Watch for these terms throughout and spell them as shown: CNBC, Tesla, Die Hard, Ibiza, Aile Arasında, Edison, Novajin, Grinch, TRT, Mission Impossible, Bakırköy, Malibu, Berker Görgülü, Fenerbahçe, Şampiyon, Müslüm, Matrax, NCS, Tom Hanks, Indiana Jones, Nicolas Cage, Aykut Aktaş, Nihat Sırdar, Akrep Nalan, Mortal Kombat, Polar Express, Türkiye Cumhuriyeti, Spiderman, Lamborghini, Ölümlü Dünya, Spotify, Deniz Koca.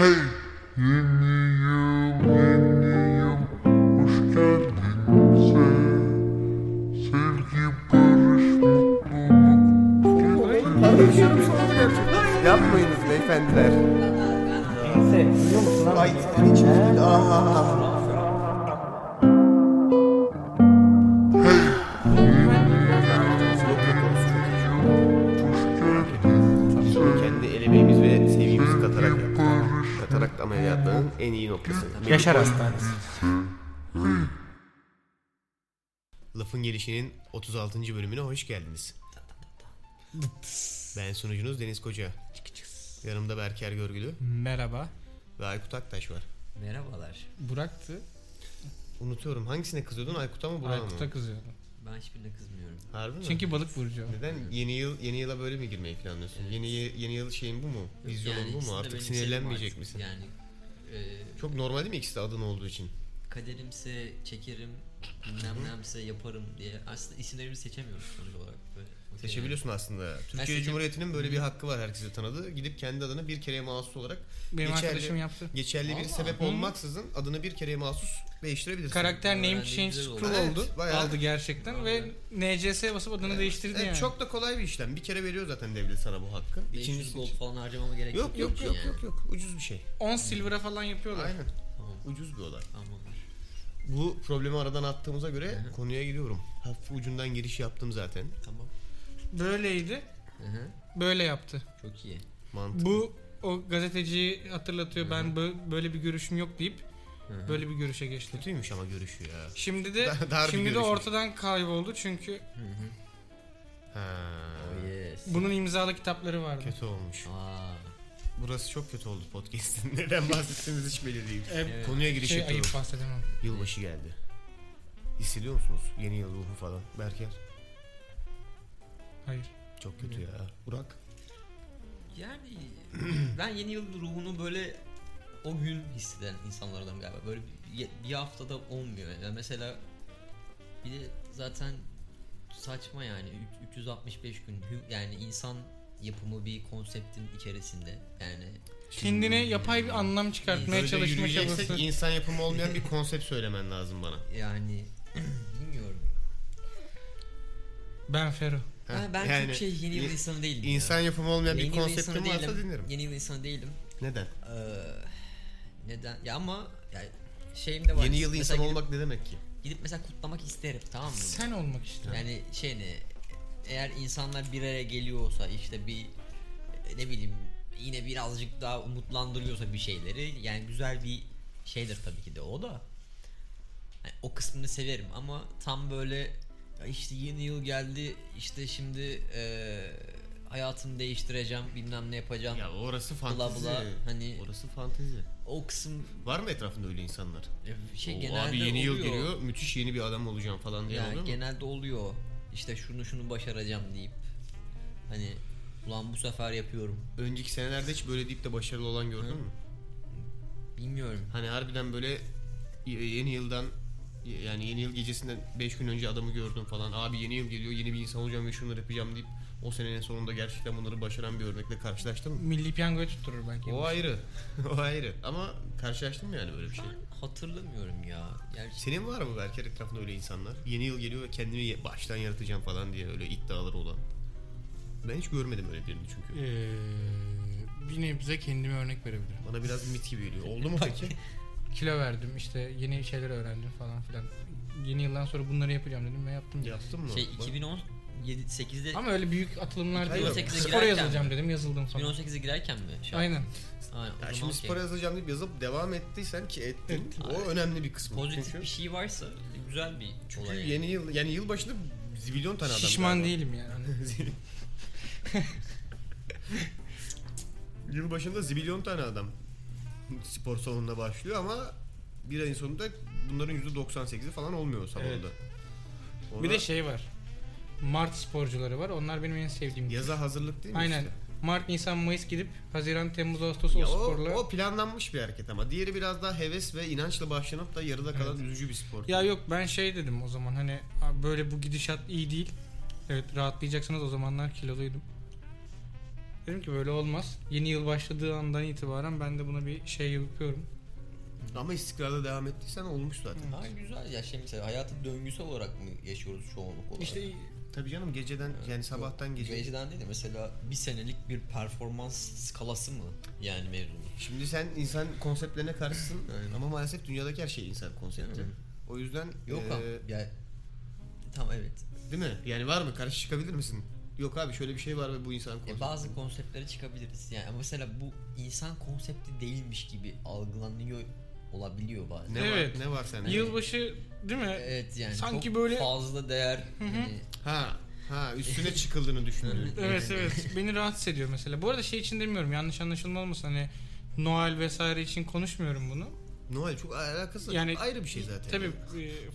Hey yeni yıl, yeni yıl hoş geldin sen. Sevgi, barış, mutluluk. Yapmayınız beyefendiler. Neyse, biliyor musun lan? Ay, hiç mi? Aha. Ameliyatlarının en iyi noktası. Yaşar Hastanesi. Lafın Gelişi'nin 36. bölümüne hoş geldiniz. Ben sunucunuz Deniz Koca. Yanımda Berker Görgülü. Merhaba. Ve Aykut Aktaş var. Merhabalar. Burak'tı. Unutuyorum. Hangisine kızıyordun? Aykut'a mı Burak'a mı? Aykut'a kızıyordum. Ben hiçbirine kızmıyorum. Harbi mi? Çünkü balık burcu. Neden yeni yıla böyle mi girmeyi planlıyorsun? Evet. Yeni yıl şeyin bu mu? Vizyonun yani bu mu? Artık sinirlenmeyecek misin? Yani çok normal değil mi ikisi de adın olduğu için? Kaderimse çekerim, nemlemse yaparım diye. Aslında isimlerimi seçemiyoruz sonuç olarak böyle. Seçebiliyorsun aslında. Türkiye Cumhuriyeti'nin böyle bir hakkı var herkese tanıdığı. Gidip kendi adını bir kereye mahsus olarak geçerli bir sebep olmaksızın adını bir kereye mahsus değiştirebilirsin. Karakter name change scroll oldu. Evet, aldı gerçekten ve NCS'ye basıp adını değiştirdi yani. Çok da kolay bir işlem. Bir kere veriyor zaten devlet sana bu hakkı. İkincisi gold falan harcamama gerek yok. Yok. Ucuz bir şey. 10 silver'a falan yapıyorlar. Aynen. Ucuz bir olay. Bu problemi aradan attığımıza göre konuya giriyorum. Hafif ucundan giriş yaptım zaten. Tamam. Böyleydi. Hı-hı. Böyle yaptı. Çok iyi. Mantıklı. Bu o gazeteciyi hatırlatıyor. Hı-hı. Ben böyle bir görüşüm yok deyip Hı-hı. böyle bir görüşe geçti. Kötüymüş ama görüşü ya. Şimdi de ortadan kayboldu çünkü. Hı-hı. Ha. Oh yes. Bunun imzalı kitapları vardı. Kötü olmuş. Aa. Burası çok kötü oldu podcast'in. Neden bahsettiğimiz hiç belli değil. Evet. Konuya giriş yapalım. Ayıp bahsedemem. Yılbaşı geldi. Hissediyor musunuz yeni yıl ruhu falan? Berker. Hayır. Çok kötü ya. Burak? Yani ben yeni yıl ruhunu böyle o gün hisseden insanlardan galiba. Böyle bir haftada olmuyor. Yani mesela bir de zaten saçma yani 365 gün yani insan yapımı bir konseptin içerisinde yani. Kendine yapay bir anlam çıkartmaya çalışma çabası. İnsan yapımı olmayan bir konsept söylemen lazım bana. Yani bilmiyorum. Ben Fero. Ben yani, çok yeni yıl insanı değilim. İnsan yapımı olmayan bir konseptim varsa dinlerim. Yeni yıl insanı değilim. Neden? Neden? Ya ama yani şeyim de var. Yeni yıl insanı olmak ne demek ki? Gidip mesela kutlamak isterim, tamam mı? Sen olmak isterim. Yani eğer insanlar bir araya geliyorsa işte bir ne bileyim yine birazcık daha umutlandırıyorsa bir şeyleri yani güzel bir şeydir tabii ki de o da. Yani o kısmını severim ama tam böyle işte yeni yıl geldi işte şimdi hayatımı değiştireceğim bilmem ne yapacağım. Ya orası fantezi. Bla bla. Hani orası fantezi. O kısım var mı etrafında öyle insanlar? Genelde abi yeni yıl geliyor müthiş yeni bir adam olacağım falan diye oluyor mu? Genelde oluyor. İşte şunu başaracağım deyip hani ulan bu sefer yapıyorum. Önceki senelerde hiç böyle deyip de başarılı olan gördün mü? Bilmiyorum. Hani harbiden böyle yeni yıldan yani yeni yıl gecesinden 5 gün önce adamı gördüm falan. Abi yeni yıl geliyor yeni bir insan olacağım ve şunları yapacağım deyip o senenin sonunda gerçekten bunları başaran bir örnekle karşılaştın mı? Milli Piyango'ya tutturur belki. O ayrı. O ayrı. Ama karşılaştın mı yani böyle bir şey? Ben hatırlamıyorum ya. Gerçekten. Senin var mı belki etrafında öyle insanlar? Yeni yıl geliyor ve kendimi baştan yaratacağım falan diye öyle iddiaları olan. Ben hiç görmedim öyle birini çünkü. Bir nebze kendime örnek verebilirim. Bana biraz mit gibi geliyor. Oldu mu peki? Kilo verdim işte yeni şeyler öğrendim falan filan. Yeni yıldan sonra bunları yapacağım dedim ve yaptım. Yaptın mı? 2018'de ama öyle büyük atılımlar değil. Spora yazılacağım dedim yazıldım sonra. 2018'e girerken mi? Aynen. Yani şimdi spora yazılacağım deyip yazıp devam ettiysen ki ettin. O önemli bir kısmı. Pozitif çünkü bir şey varsa güzel bir çünkü olay. Çünkü yeni yıl yani yıl başında zibilyon tane adam. Şişman değilim yani. Yıl başında zibilyon tane adam spor salonunda başlıyor ama bir ayın sonunda bunların %98'i falan olmuyor salonda. Evet. Bir de var. Mart sporcuları var. Onlar benim en sevdiğim. Yaza hazırlık değil mi? Aynen. İşte? Mart, Nisan, Mayıs gidip Haziran, Temmuz, Ağustos o sporla. O planlanmış bir hareket ama diğeri biraz daha heves ve inançla başlanıp da yarıda kalan üzücü bir spor. Ya yok ben dedim o zaman hani böyle bu gidişat iyi değil. Evet rahatlayacaksınız o zamanlar kiloluydum. Dedim ki böyle olmaz. Yeni yıl başladığı andan itibaren ben de buna bir şey yapıyorum. Ama istikrarla devam ettiysen olmuş zaten. Ha, güzel ya, şey mesela hayatı döngüsel olarak mı yaşıyoruz çoğunluk olarak? İşte tabii canım, geceden yani sabahtan gece. Geceden değil de mesela bir senelik bir performans skalası mı yani mevzumuz? Şimdi sen insan konseptlerine karşısın ama maalesef dünyadaki her şey insan konsepti. O yüzden yok abi. Yani, tamam evet. Değil mi? Yani var mı? Karşı çıkabilir misin? Yok abi şöyle bir şey var ve bu insan konsepti. Bazı konseptlere çıkabiliriz yani, ama mesela bu insan konsepti değilmiş gibi algılanıyor olabiliyor bazen. Ne var sende? Yılbaşı değil mi? Evet yani. Sanki çok böyle fazla değer. Hani... Ha üstüne çıkıldığını düşünüyorum. evet beni rahatsız ediyor mesela. Bu arada şey için demiyorum, yanlış anlaşılma olmasın, hani Noel vesaire için konuşmuyorum bunu. Noel çok alakası yani, ayrı bir şey zaten. Tabii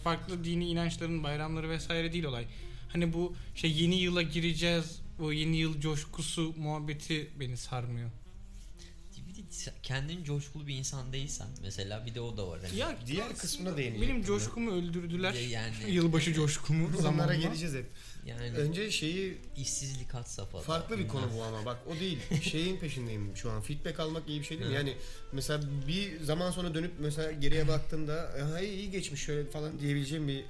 farklı dini inançların bayramları vesaire değil olay. Hani bu şey yeni yıla gireceğiz, o yeni yıl coşkusu muhabbeti beni sarmıyor. Kendin coşkulu bir insan değilsen mesela, bir de o da var. Yani ya, diğer kısmına değineyim. Benim coşkumu öldürdüler. Yani, yılbaşı coşkumu. Bunlara geleceğiz hep. Yani, önce şeyi... işsizlik had safhada. Farklı bir konu bu ama bak o değil. Şeyin peşindeyim şu an. Feedback almak iyi bir şey değil mi? Yani mesela bir zaman sonra dönüp mesela geriye baktığımda iyi geçmiş şöyle falan diyebileceğim bir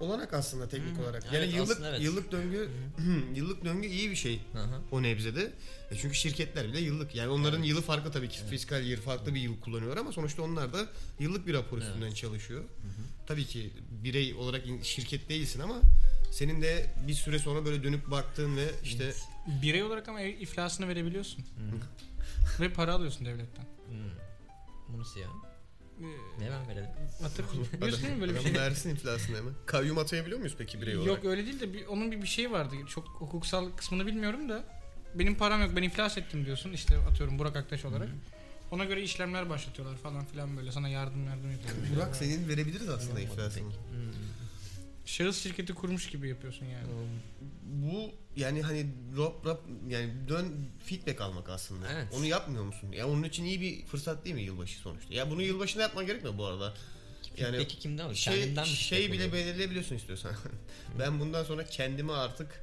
olanak aslında teknik olarak. Yani evet, yıllık döngü yıllık döngü iyi bir şey. O nebzede. Çünkü şirketler bile yıllık. Yani onların yılı farklı tabii ki. Fiskal yıl farklı bir yıl kullanıyor ama sonuçta onlar da yıllık bir rapor üstünden çalışıyor. Tabii ki birey olarak şirket değilsin ama senin de bir süre sonra böyle dönüp baktığın ve işte birey olarak ama iflasını verebiliyorsun. Ve para alıyorsun devletten. Bu nasıl ya? Hemen verelim. Biliyorsun değil mi böyle bir şey? Versin inflasını hemen. Kayyum atayabiliyor muyuz peki birey olarak? Yok öyle değil de onun bir şeyi vardı. Çok hukuksal kısmını bilmiyorum da. Benim param yok, ben iflas ettim diyorsun. İşte atıyorum Burak Aktaş olarak. Ona göre işlemler başlatıyorlar falan filan böyle. Sana yardım yapıyorlar. Burak senin verebiliriz aslında iflasını. Şahıs şirketi kurmuş gibi yapıyorsun yani. Bu yani hani rap yani feedback almak aslında. Evet. Onu yapmıyor musun? Ya yani onun için iyi bir fırsat değil mi yılbaşı sonuçta? Ya bunu yılbaşında yapman gerekmiyor bu arada. Yani feedback'i kimden alır? Kendimden mi? Şey bile belirleyebiliyorsun istiyorsan. Ben bundan sonra kendimi artık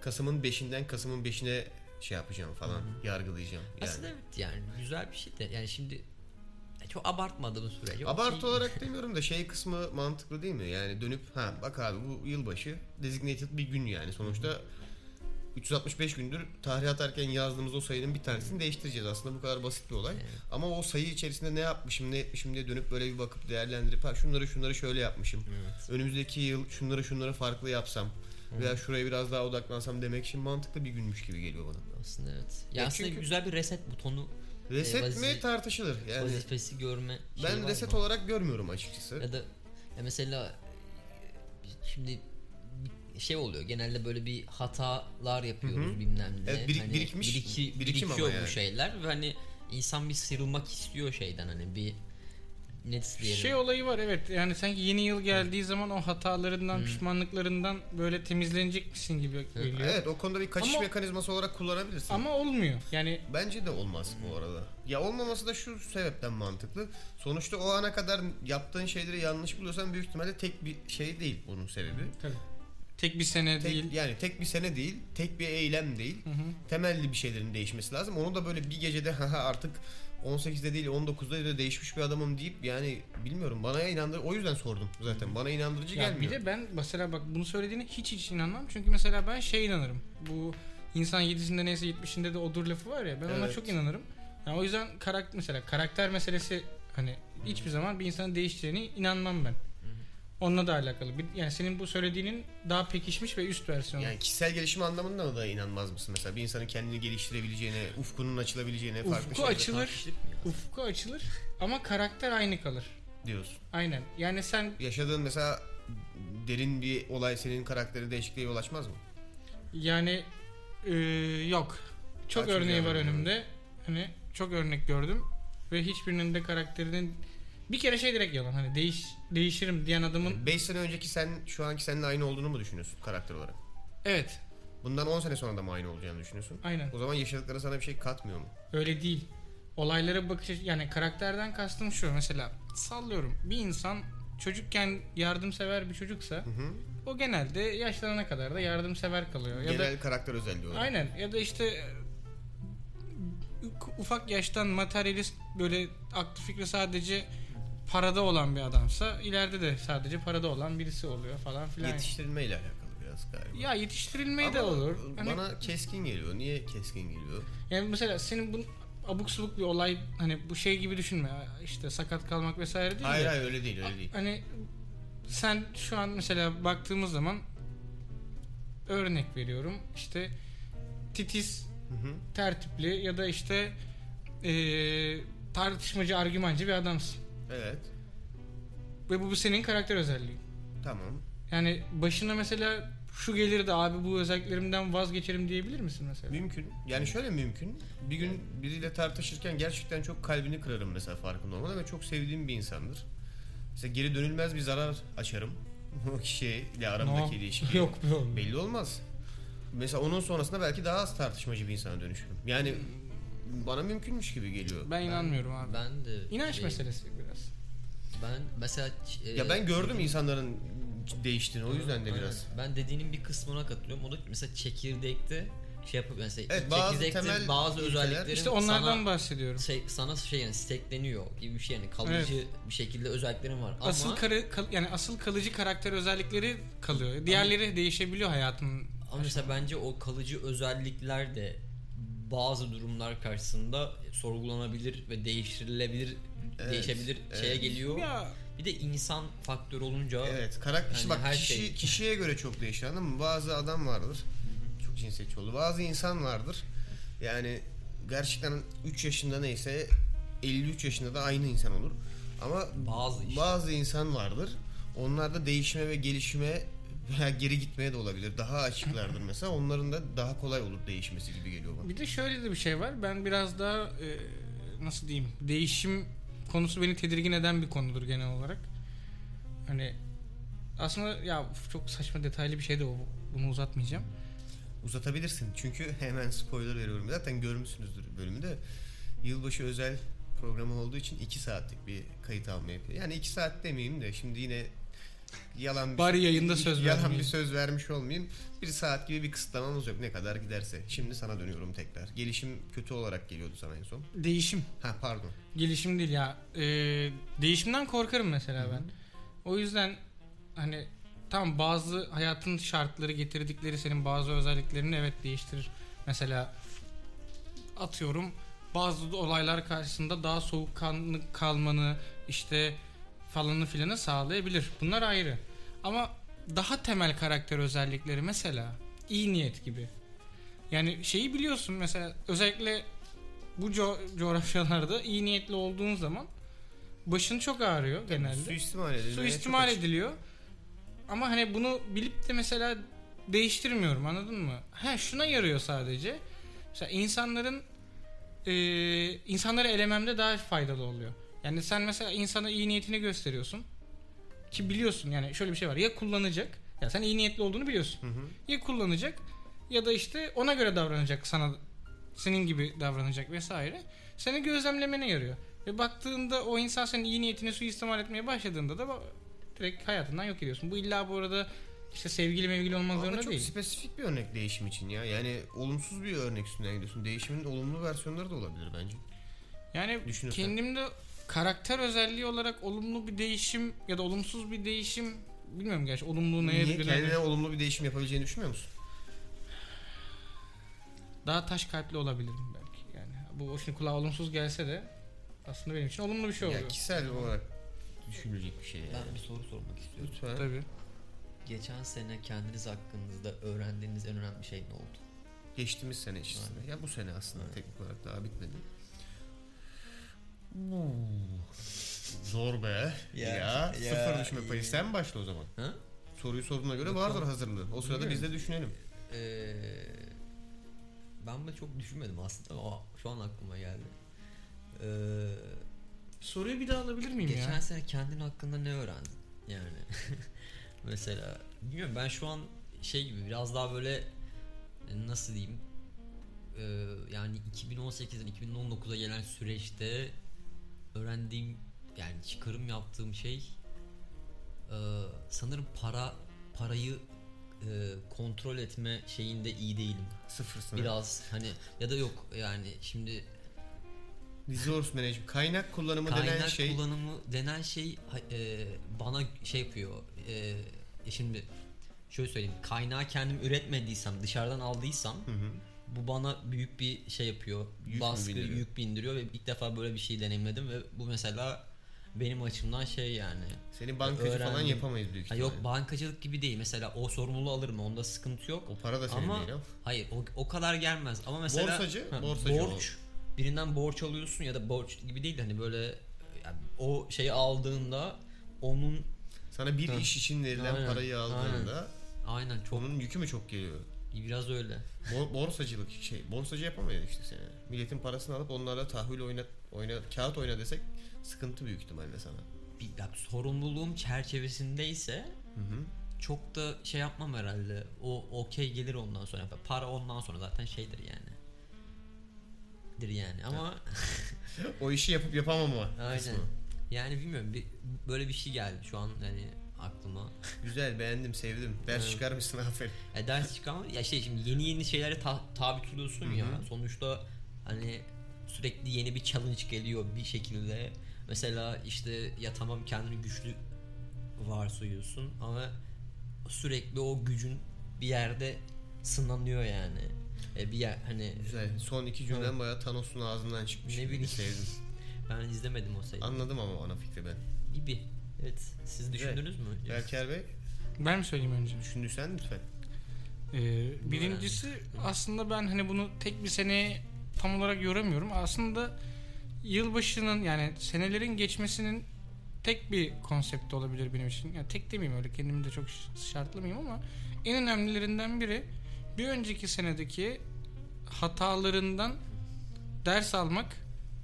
Kasım'ın 5'inden Kasım'ın 5'ine şey yapacağım falan, yargılayacağım. Yani. Aslında evet yani güzel bir şey de yani şimdi çok abartmadığım sürece. Abartı olarak demiyorum da şey kısmı mantıklı değil mi? Yani dönüp bak abi bu yılbaşı designated bir gün yani. Sonuçta 365 gündür tarih atarken yazdığımız o sayının bir tanesini değiştireceğiz. Aslında bu kadar basit bir olay. Evet. Ama o sayı içerisinde ne yapmışım ne etmişim diye dönüp böyle bir bakıp değerlendirip şunları şöyle yapmışım. Evet. Önümüzdeki yıl şunları farklı yapsam veya şuraya biraz daha odaklansam demek için mantıklı bir günmüş gibi geliyor bana. Aslında evet. Ya aslında çünkü güzel bir reset butonu. Reset mi tartışılır yani. Vazifesi görme. Ben reset olarak görmüyorum açıkçası. Ya da mesela şimdi şey oluyor genelde böyle bir hatalar yapıyoruz bilmem ne. Evet, birikiyor bu yani. Şeyler ve hani insan bir sıyrılmak istiyor şeyden hani bir net diyelim. Şey olayı var evet yani sanki yeni yıl geldiği zaman o hatalarından pişmanlıklarından böyle temizlenecekmişsin gibi geliyor. Evet o konuda bir kaçış mekanizması olarak kullanabilirsin. Ama olmuyor yani. Bence de olmaz bu arada. Ya olmaması da şu sebepten mantıklı. Sonuçta o ana kadar yaptığın şeyleri yanlış buluyorsan büyük ihtimalle tek bir şey değil bunun sebebi. Tabii. Tek bir sene değil. Yani tek bir sene değil, tek bir eylem değil. Temelli bir şeylerin değişmesi lazım. Onu da böyle bir gecede artık 18'de değil 19'da da değişmiş bir adamım deyip yani bilmiyorum bana o yüzden sordum zaten bana inandırıcı ya gelmiyor. Bir de ben mesela bak bunu söylediğine hiç inanmam çünkü mesela ben inanırım bu insan 7'sinde neyse 70'inde de odur lafı var ya ben ona çok inanırım. Yani o yüzden karakter meselesi hani hiçbir zaman bir insanın değişeceğine inanmam ben. Onunla da alakalı. Yani senin bu söylediğinin daha pekişmiş ve üst versiyonu. Yani kişisel gelişim anlamında da inanmaz mısın? Mesela bir insanın kendini geliştirebileceğine, ufkunun açılabileceğine farklı şeyler. Ufku açılır ama karakter aynı kalır. Diyorsun. Aynen. Yani sen... Yaşadığın mesela derin bir olay senin karakteri değişikliğe yol açmaz mı? Yani yok. Çok örneği var önümde. Hani çok örnek gördüm. Ve hiçbirinin de karakterinin... Bir kere direkt yalan hani değişirim diyen adamın 5 sene önceki sen şu anki seninle aynı olduğunu mu düşünüyorsun karakter olarak? Evet. Bundan 10 sene sonra da mı aynı olacağını düşünüyorsun? Aynen. O zaman yaşadıkları sana bir şey katmıyor mu? Öyle değil. Olaylara bakış yani karakterden kastım şu mesela sallıyorum bir insan çocukken yardımsever bir çocuksa o genelde yaşlanana kadar da yardımsever kalıyor. Genel karakter özelliği olarak. Aynen ya da işte ufak yaştan materyalist, böyle aklı fikri sadece parada olan bir adamsa, ileride de sadece parada olan birisi oluyor falan filan. Yetiştirilmeyle alakalı biraz galiba. Ya yetiştirilmeyi ama de olur. Bana hani, keskin geliyor. Niye keskin geliyor? Yani mesela senin bu abuk subuk bir olay, hani bu şey gibi düşünme. İşte sakat kalmak vesaire değil. Hayır de, hayır öyle değil, öyle değil. Hani sen şu an mesela baktığımız zaman, örnek veriyorum, işte titiz, tertipli ya da işte tartışmacı, argümancı bir adamsın. Evet. Ve bu senin karakter özelliğin. Tamam. Yani başına mesela şu gelirdi, abi bu özelliklerimden vazgeçerim diyebilir misin mesela? Mümkün. Yani şöyle mümkün. Bir gün biriyle tartışırken gerçekten çok kalbini kırarım mesela, farkında olmadan, ve çok sevdiğim bir insandır. Mesela geri dönülmez bir zarar açarım. O kişiyle aramdaki ilişki. Yok, yok. Belli olmaz. Mesela onun sonrasında belki daha az tartışmacı bir insana dönüşürüm. Yani bana mümkünmüş gibi geliyor. Ben inanmıyorum abi. Ben de inanç meselesi biraz. Ben mesela ya ben gördüm insanların değiştiğini, o yüzden de biraz. Ben dediğinin bir kısmına katılıyorum. O da mesela çekirdekte şey yapıp mesela evet, çekirdekte bazı özellikleri işte onlardan sana, bahsediyorum. Sana şey yani stekleniyor gibi bir şey, yani kalıcı evet, bir şekilde özelliklerin var. Asıl ama yani asıl kalıcı karakter özellikleri kalıyor. Diğerleri ama, değişebiliyor hayatın. Ama mesela bence o kalıcı özellikler de bazı durumlar karşısında sorgulanabilir ve değiştirilebilir, evet, değişebilir şeye geliyor. Ya. Bir de insan faktörü olunca evet, karakter yani bak, her kişiye göre çok değişir, anladın mı? Bazı adam vardır, çok cinsiyetçi olur. Bazı insan vardır. Yani gerçekten 3 yaşında neyse 53 yaşında da aynı insan olur. Ama bazı insan vardır. Onlar da değişime ve gelişime veya geri gitmeye de olabilir. Daha açıklardır mesela. Onların da daha kolay olur değişmesi gibi geliyor bana. Bir de şöyle de bir şey var. Ben biraz daha nasıl diyeyim? Değişim konusu beni tedirgin eden bir konudur genel olarak. Hani aslında ya çok saçma detaylı bir şey de bunu uzatmayacağım. Uzatabilirsin. Çünkü hemen spoiler veriyorum. Zaten görmüşsünüzdür bölümü de. Yılbaşı özel programı olduğu için 2 saatlik bir kayıt almaya yapıyor. Yani 2 saat demeyeyim de şimdi yine yalan bir bari yayında söz yalan bir söz vermiş olmayayım. Bir saat gibi bir kısıtlamamız yok, ne kadar giderse. Şimdi sana dönüyorum tekrar. Gelişim kötü olarak geliyordu sana en son. Değişim. Ha pardon. Gelişim değil ya. Değişimden korkarım mesela ben. O yüzden hani tam bazı hayatın şartları getirdikleri senin bazı özelliklerini evet değiştirir. Mesela atıyorum bazı olaylar karşısında daha soğukkanlı kalmanı işte falanı filanı sağlayabilir. Bunlar ayrı. Ama daha temel karakter özellikleri mesela iyi niyet gibi. Yani şeyi biliyorsun mesela, özellikle bu coğrafyalarda iyi niyetli olduğun zaman başın çok ağrıyor genelde. Suistimal ediliyor. Ama hani bunu bilip de mesela değiştirmiyorum, anladın mı? Ha, şuna yarıyor sadece. Mesela insanları elememde daha faydalı oluyor. Yani sen mesela insana iyi niyetini gösteriyorsun ki biliyorsun, yani şöyle bir şey var, ya kullanacak, ya sen iyi niyetli olduğunu biliyorsun, ya kullanacak ya da işte ona göre davranacak, sana senin gibi davranacak vesaire, seni gözlemlemene yarıyor ve baktığında o insan senin iyi niyetini suistimal etmeye başladığında da direkt hayatından yok ediyorsun. Bu illa bu arada işte sevgili mevgili olmak zorunda değil. Ama çok spesifik bir örnek değişim için ya, yani olumsuz bir örnek üstünden gidiyorsun. Değişimin olumlu versiyonları da olabilir bence. Yani kendimde karakter özelliği olarak olumlu bir değişim ya da olumsuz bir değişim, bilmiyorum gerçi olumlu neye göre. Kendine olumlu bir değişim yapabileceğini düşünmüyor musun? Daha taş kalpli olabilirdim belki. Yani bu şimdi kulağa olumsuz gelse de aslında benim için olumlu bir şey oluyor. Ya kişisel olarak düşünülecek bir şey yani. Ben bir soru sormak istiyorum. Lütfen. Tabii. Geçen sene kendiniz hakkınızda öğrendiğiniz en önemli şey ne oldu? Geçtiğimiz sene içerisinde. Ya bu sene aslında teknik olarak daha bitmedi. Zor be ya. Sıfır düşme payı. Sen başla o zaman. Ha? Soruyu sorduğuna göre vardır hazırlığı. O sırada biz de düşünelim. Ben de çok düşünmedim aslında ama şu an aklıma geldi. Soruyu bir daha alabilir miyim geçen ya? Geçen sene kendin hakkında ne öğrendin? Yani mesela bilmiyorum, ben şu an şey gibi biraz daha böyle nasıl diyeyim, yani 2018'den 2019'a gelen süreçte öğrendiğim, yani çıkarım yaptığım şey sanırım parayı kontrol etme şeyinde iyi değilim. Sıfırsın. Biraz hani ya da yok yani şimdi Resource Management. Kaynak kullanımı denen şey. Kaynak kullanımı denen şey bana şey yapıyor. Şimdi şöyle söyleyeyim. Kaynağı kendim üretmediysem, dışarıdan aldıysam, hı-hı, bu bana büyük bir şey yapıyor. Baskı, yük bindiriyor ve ilk defa böyle bir şey deneyimledim ve bu mesela benim açımdan şey yani. Senin bankacı falan yapamayız büyük ihtimalle. Yok, bankacılık gibi değil. Mesela o sorumluluğu alırım. Onda sıkıntı yok. O para da senin ama, değil. Ama hayır, o kadar gelmez. Ama mesela borsacı borç olur. Birinden borç alıyorsun ya da borç gibi değil de hani böyle yani o şeyi aldığında onun sana bir iş için verilen aynen, parayı aldığında aynen çok, onun yükü mü çok geliyor? Biraz öyle. Borsacılık şey. Borsacı yapamıyor işte seni. Milletin parasını alıp onlarla tahvil oyna kağıt oyna desek sıkıntı büyük ihtimalle sana. Bir dakika, sorumluluğum çerçevesindeyse çok da şey yapmam herhalde. O okey gelir ondan sonra. Para ondan sonra zaten şeydir yani. Yani ama o işi yapıp yapamama kısmı. Yani bilmiyorum, böyle bir şey geldi şu an hani aklıma. Güzel, beğendim, sevdim. Ders çıkarmışsın, aferin. Ders çıkarma ya şey, şimdi yeni şeylere tabi tutuyorsun ya. Sonuçta hani sürekli yeni bir challenge geliyor bir şekilde. Mesela işte ya tamam kendini güçlü varsayıyorsun ama sürekli o gücün bir yerde sınanıyor yani. Bir yer, hani güzel. Son iki cümlen bayağı Thanos'un ağzından çıkmış. Ne bileyim, sevdim. Ben izlemedim o sayıyı. Anladım ama ana fikri ben. Gibi. Evet. Siz düşündünüz mü? Berker Bey. Ben mi söyleyeyim önce? Düşündüysen lütfen. Birincisi aslında ben hani bunu tek bir seneye tam olarak yoramıyorum. Aslında yılbaşının yani senelerin geçmesinin tek bir konsepti olabilir benim için. Yani tek demeyeyim, öyle kendimi de çok şartlamayayım ama en önemlilerinden biri bir önceki senedeki hatalarından ders almak,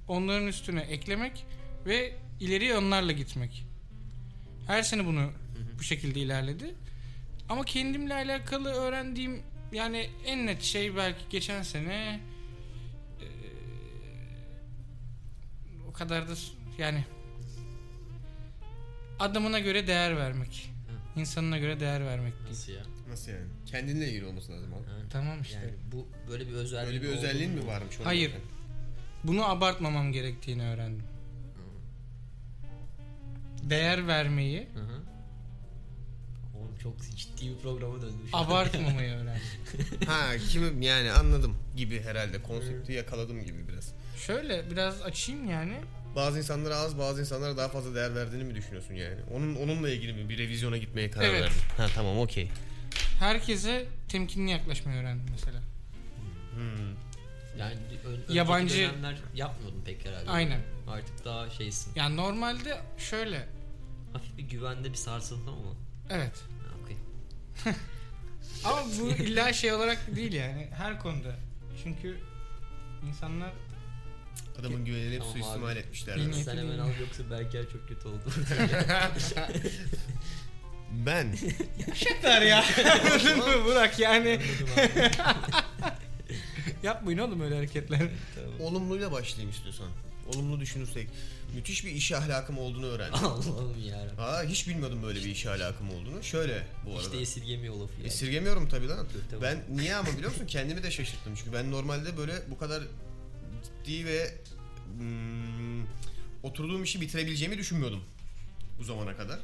onların üstüne eklemek ve ileriye onlarla gitmek. Her sene bunu bu şekilde ilerledi. Ama kendimle alakalı öğrendiğim yani en net şey belki geçen sene o kadardır yani adamına göre değer vermek. İnsanına göre değer vermek değil. Nasıl ya? Nasıl yani? Kendinle ilgili olması lazım abi. Yani, tamam işte. Yani bu böyle bir özelliğin mi varmış? Hayır. Olarak? Bunu abartmamam gerektiğini öğrendim. Değer vermeyi. Oğlum çok ciddi bir programa dönmüş. Abartmamayı öğrendim. Kimim yani, anladım gibi herhalde. Konsepti yakaladım gibi biraz. Şöyle biraz açayım yani. Bazı insanlara az, bazı insanlara daha fazla değer verdiğini mi düşünüyorsun yani? Onunla ilgili mi bir revizyona gitmeye karar verdin? Evet. Tamam, okey. Herkese temkinli yaklaşmayı öğrendim mesela. Yani yabancı dönemler yapmıyordun pek herhalde. Aynen. Artık daha şeysin. Yani normalde şöyle. Hafif bir güvende bir sarsılma mı? Evet. Okey. Ama bu illa şey olarak değil yani. Her konuda. Çünkü insanlar adamın güvenini hep suistimal etmişler. Sen hemen al, yoksa Berker çok kötü oldu. Ben. Şaklar ya. Anladın mı Burak yani? Yapmayın oğlum öyle hareketler. Tamam. Olumluyla başlayayım istiyorsan. Olumlu düşünürsek. Müthiş bir iş ahlakım olduğunu öğrendim. Allah'ım yarabbim. Hiç bilmiyordum böyle bir iş ahlakım olduğunu. Şöyle bu arada. Hiç de esirgemiyor lafı yani. Esirgemiyorum tabii lan. Tamam. Ben niye ama biliyor musun? Kendimi de şaşırttım. Çünkü ben normalde böyle bu kadar ciddi ve oturduğum işi bitirebileceğimi düşünmüyordum bu zamana kadar.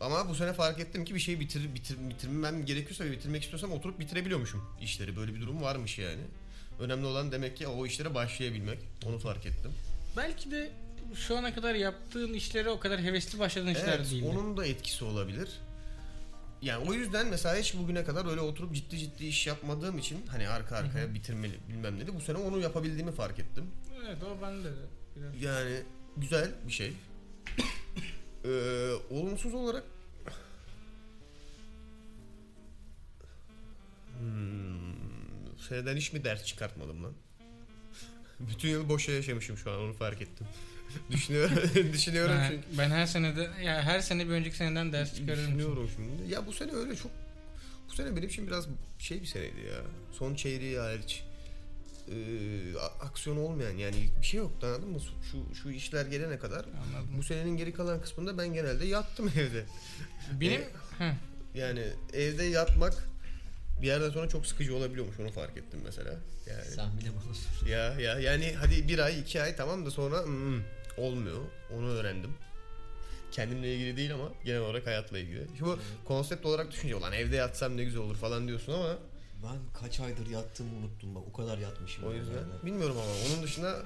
Ama bu sene fark ettim ki bir şeyi bitirmem gerekiyorsa ve bitirmek istiyorsam oturup bitirebiliyormuşum işleri. Böyle bir durum varmış yani. Önemli olan demek ki o işlere başlayabilmek. Onu fark ettim. Belki de şu ana kadar yaptığın işlere o kadar hevesli başladığın işler değil. Evet, onun da etkisi olabilir. Yani o yüzden mesela hiç bugüne kadar öyle oturup ciddi iş yapmadığım için hani arka arkaya bitirmeli bilmem ne de bu sene onu yapabildiğimi fark ettim. Evet, o bende de biraz. Yani güzel bir şey. Olumsuz olarak seneden hiç mi ders çıkartmadım lan? Bütün yıl boşa yaşamışım şu an, onu fark ettim. Düşünüyorum çünkü. Ben her senede ya her sene bir önceki seneden ders çıkarırım. Düşünüyorum şimdi. Ya bu sene öyle çok. Bu sene benim için biraz şey bir seneydi ya. Son çeyreği hariç aksiyon olmayan yani bir şey yoktu, anladın mı? Şu işler gelene kadar. Anladım. Bu senenin geri kalan kısmında ben genelde yattım evde. Benim yani evde yatmak bir yerden sonra çok sıkıcı olabiliyormuş, onu fark ettim mesela. Yani, sen bile bana ya yani hadi bir ay iki ay tamam da sonra olmuyor, onu öğrendim. Kendimle ilgili değil ama genel olarak hayatla ilgili. Şimdi bu konsept olarak düşünce ulan evde yatsam ne güzel olur falan diyorsun ama ben kaç aydır yattığımı unuttum bak, o kadar yatmışım. O yüzden yani. Bilmiyorum ama onun dışında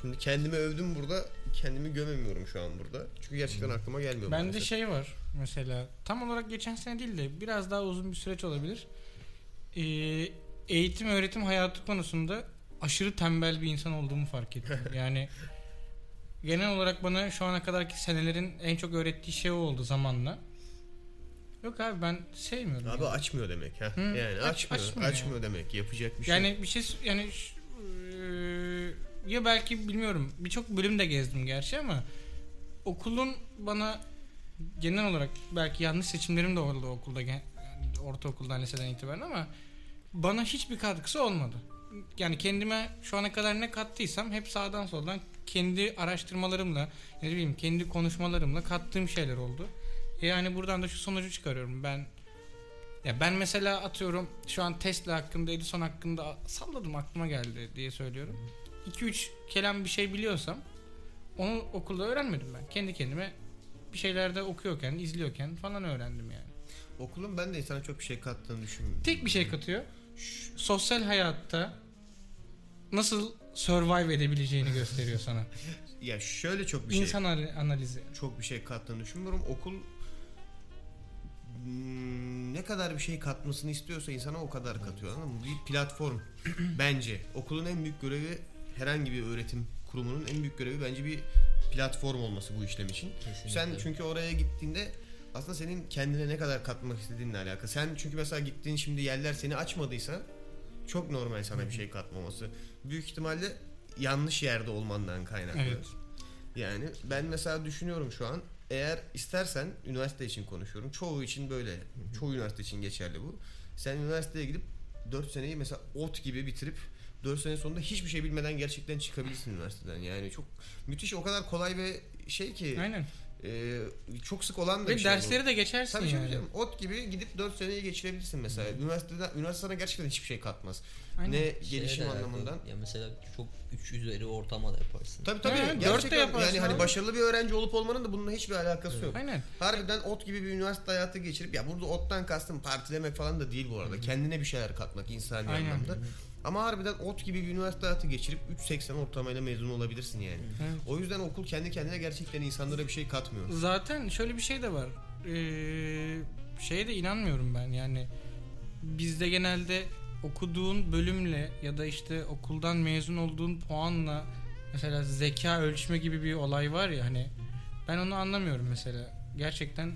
şimdi kendimi övdüm burada, kendimi gömemiyorum şu an burada. Çünkü gerçekten aklıma gelmiyor. Bende şey var mesela, tam olarak geçen sene değil de biraz daha uzun bir süreç olabilir. Eğitim öğretim hayatı konusunda aşırı tembel bir insan olduğumu fark ettim. Yani genel olarak bana şu ana kadarki senelerin en çok öğrettiği şey o oldu zamanla. Yok abi ben sevmiyorum. Abi yani. Açmıyor demek ha. Yani açmıyor demek. Yapacak bir şey. Yani bir şey yani ya belki bilmiyorum. Birçok bölüm de gezdim gerçi ama okulun bana genel olarak belki yanlış seçimlerim de oldu okulda, ortaokuldan liseden itibaren, ama bana hiçbir katkısı olmadı. Yani kendime şu ana kadar ne kattıysam hep sağdan soldan kendi araştırmalarımla, ne bileyim kendi konuşmalarımla kattığım şeyler oldu. Yani buradan da şu sonucu çıkarıyorum ben. Ya ben mesela atıyorum şu an Tesla hakkında, Edison hakkında salladım aklıma geldi diye söylüyorum. 2-3 kelam bir şey biliyorsam onu okulda öğrenmedim ben. Kendi kendime bir şeylerde okuyorken, izliyorken falan öğrendim yani. Okulun ben de insana çok bir şey kattığını düşünmüyorum. Tek bir şey katıyor. Sosyal hayatta nasıl survive edebileceğini gösteriyor sana. Ya şöyle çok bir İnsan şey. İnsan analizi. Çok bir şey kattığını düşünmüyorum. Okul ne kadar bir şey katmasını istiyorsa insana o kadar katıyor. Anladın mı? Bir platform bence. Okulun en büyük görevi, herhangi bir öğretim kurumunun en büyük görevi bence bir platform olması bu işlem için. Kesinlikle. Sen çünkü oraya gittiğinde aslında senin kendine ne kadar katmak istediğinle alakalı. Sen çünkü mesela gittiğin şimdi yerler seni açmadıysa çok normal sana bir şey katmaması. Büyük ihtimalle yanlış yerde olmandan kaynaklı. Evet. Yani ben mesela düşünüyorum şu an, eğer istersen üniversite için konuşuyorum. Çoğu için böyle. Çoğu üniversite için geçerli bu. Sen üniversiteye gidip 4 seneyi mesela ot gibi bitirip 4 sene sonunda hiçbir şey bilmeden gerçekten çıkabilirsin üniversiteden. Yani çok müthiş, o kadar kolay ve şey ki. Aynen. Çok sık olan da ve bir şey. Ve dersleri de geçersin. Tabii yani. Canım, ot gibi gidip 4 seneyi geçirebilirsin mesela. Üniversite sana gerçekten hiçbir şey katmaz. Aynen. Ne gelişim anlamından. Ya mesela çok 300'leri ortama da yaparsın. Tabii. Yani, gerçekten yaparsın. Yani hani başarılı bir öğrenci olup olmanın da bununla hiçbir alakası yok. Aynen. Harbiden ot gibi bir üniversite hayatı geçirip, ya burada ottan kastım partilemek falan da değil bu arada. Kendine bir şeyler katmak insani anlamda. Ama harbiden ot gibi bir üniversite hayatı geçirip 3.80 ortalamayla mezun olabilirsin yani. Evet. O yüzden okul kendi kendine gerçekten insanlara bir şey katmıyor. Zaten şöyle bir şey de var. Şeye de inanmıyorum ben yani. Bizde genelde okuduğun bölümle ya da işte okuldan mezun olduğun puanla mesela zeka ölçme gibi bir olay var ya hani. Ben onu anlamıyorum mesela. Gerçekten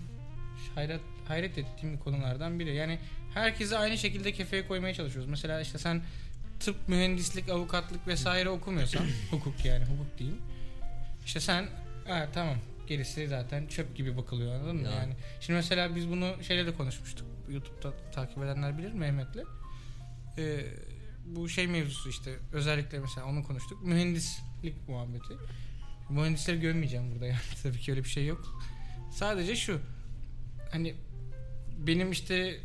hayret ettiğim konulardan biri. Yani herkesi aynı şekilde kefeye koymaya çalışıyoruz. Mesela işte sen tıp, mühendislik, avukatlık vesaire okumuyorsan hukuk yani hukuk diyeyim. İşte sen tamam gerisi zaten çöp gibi bakılıyor, anladın mı? Yani şimdi mesela biz bunu şeyle de konuşmuştuk. YouTube'da takip edenler bilir, Mehmet'le. Bu şey mevzusu işte, özellikle mesela onu konuştuk. Mühendislik muhabbeti. Mühendisleri gömmeyeceğim burada yani tabii ki öyle bir şey yok. Sadece şu hani benim işte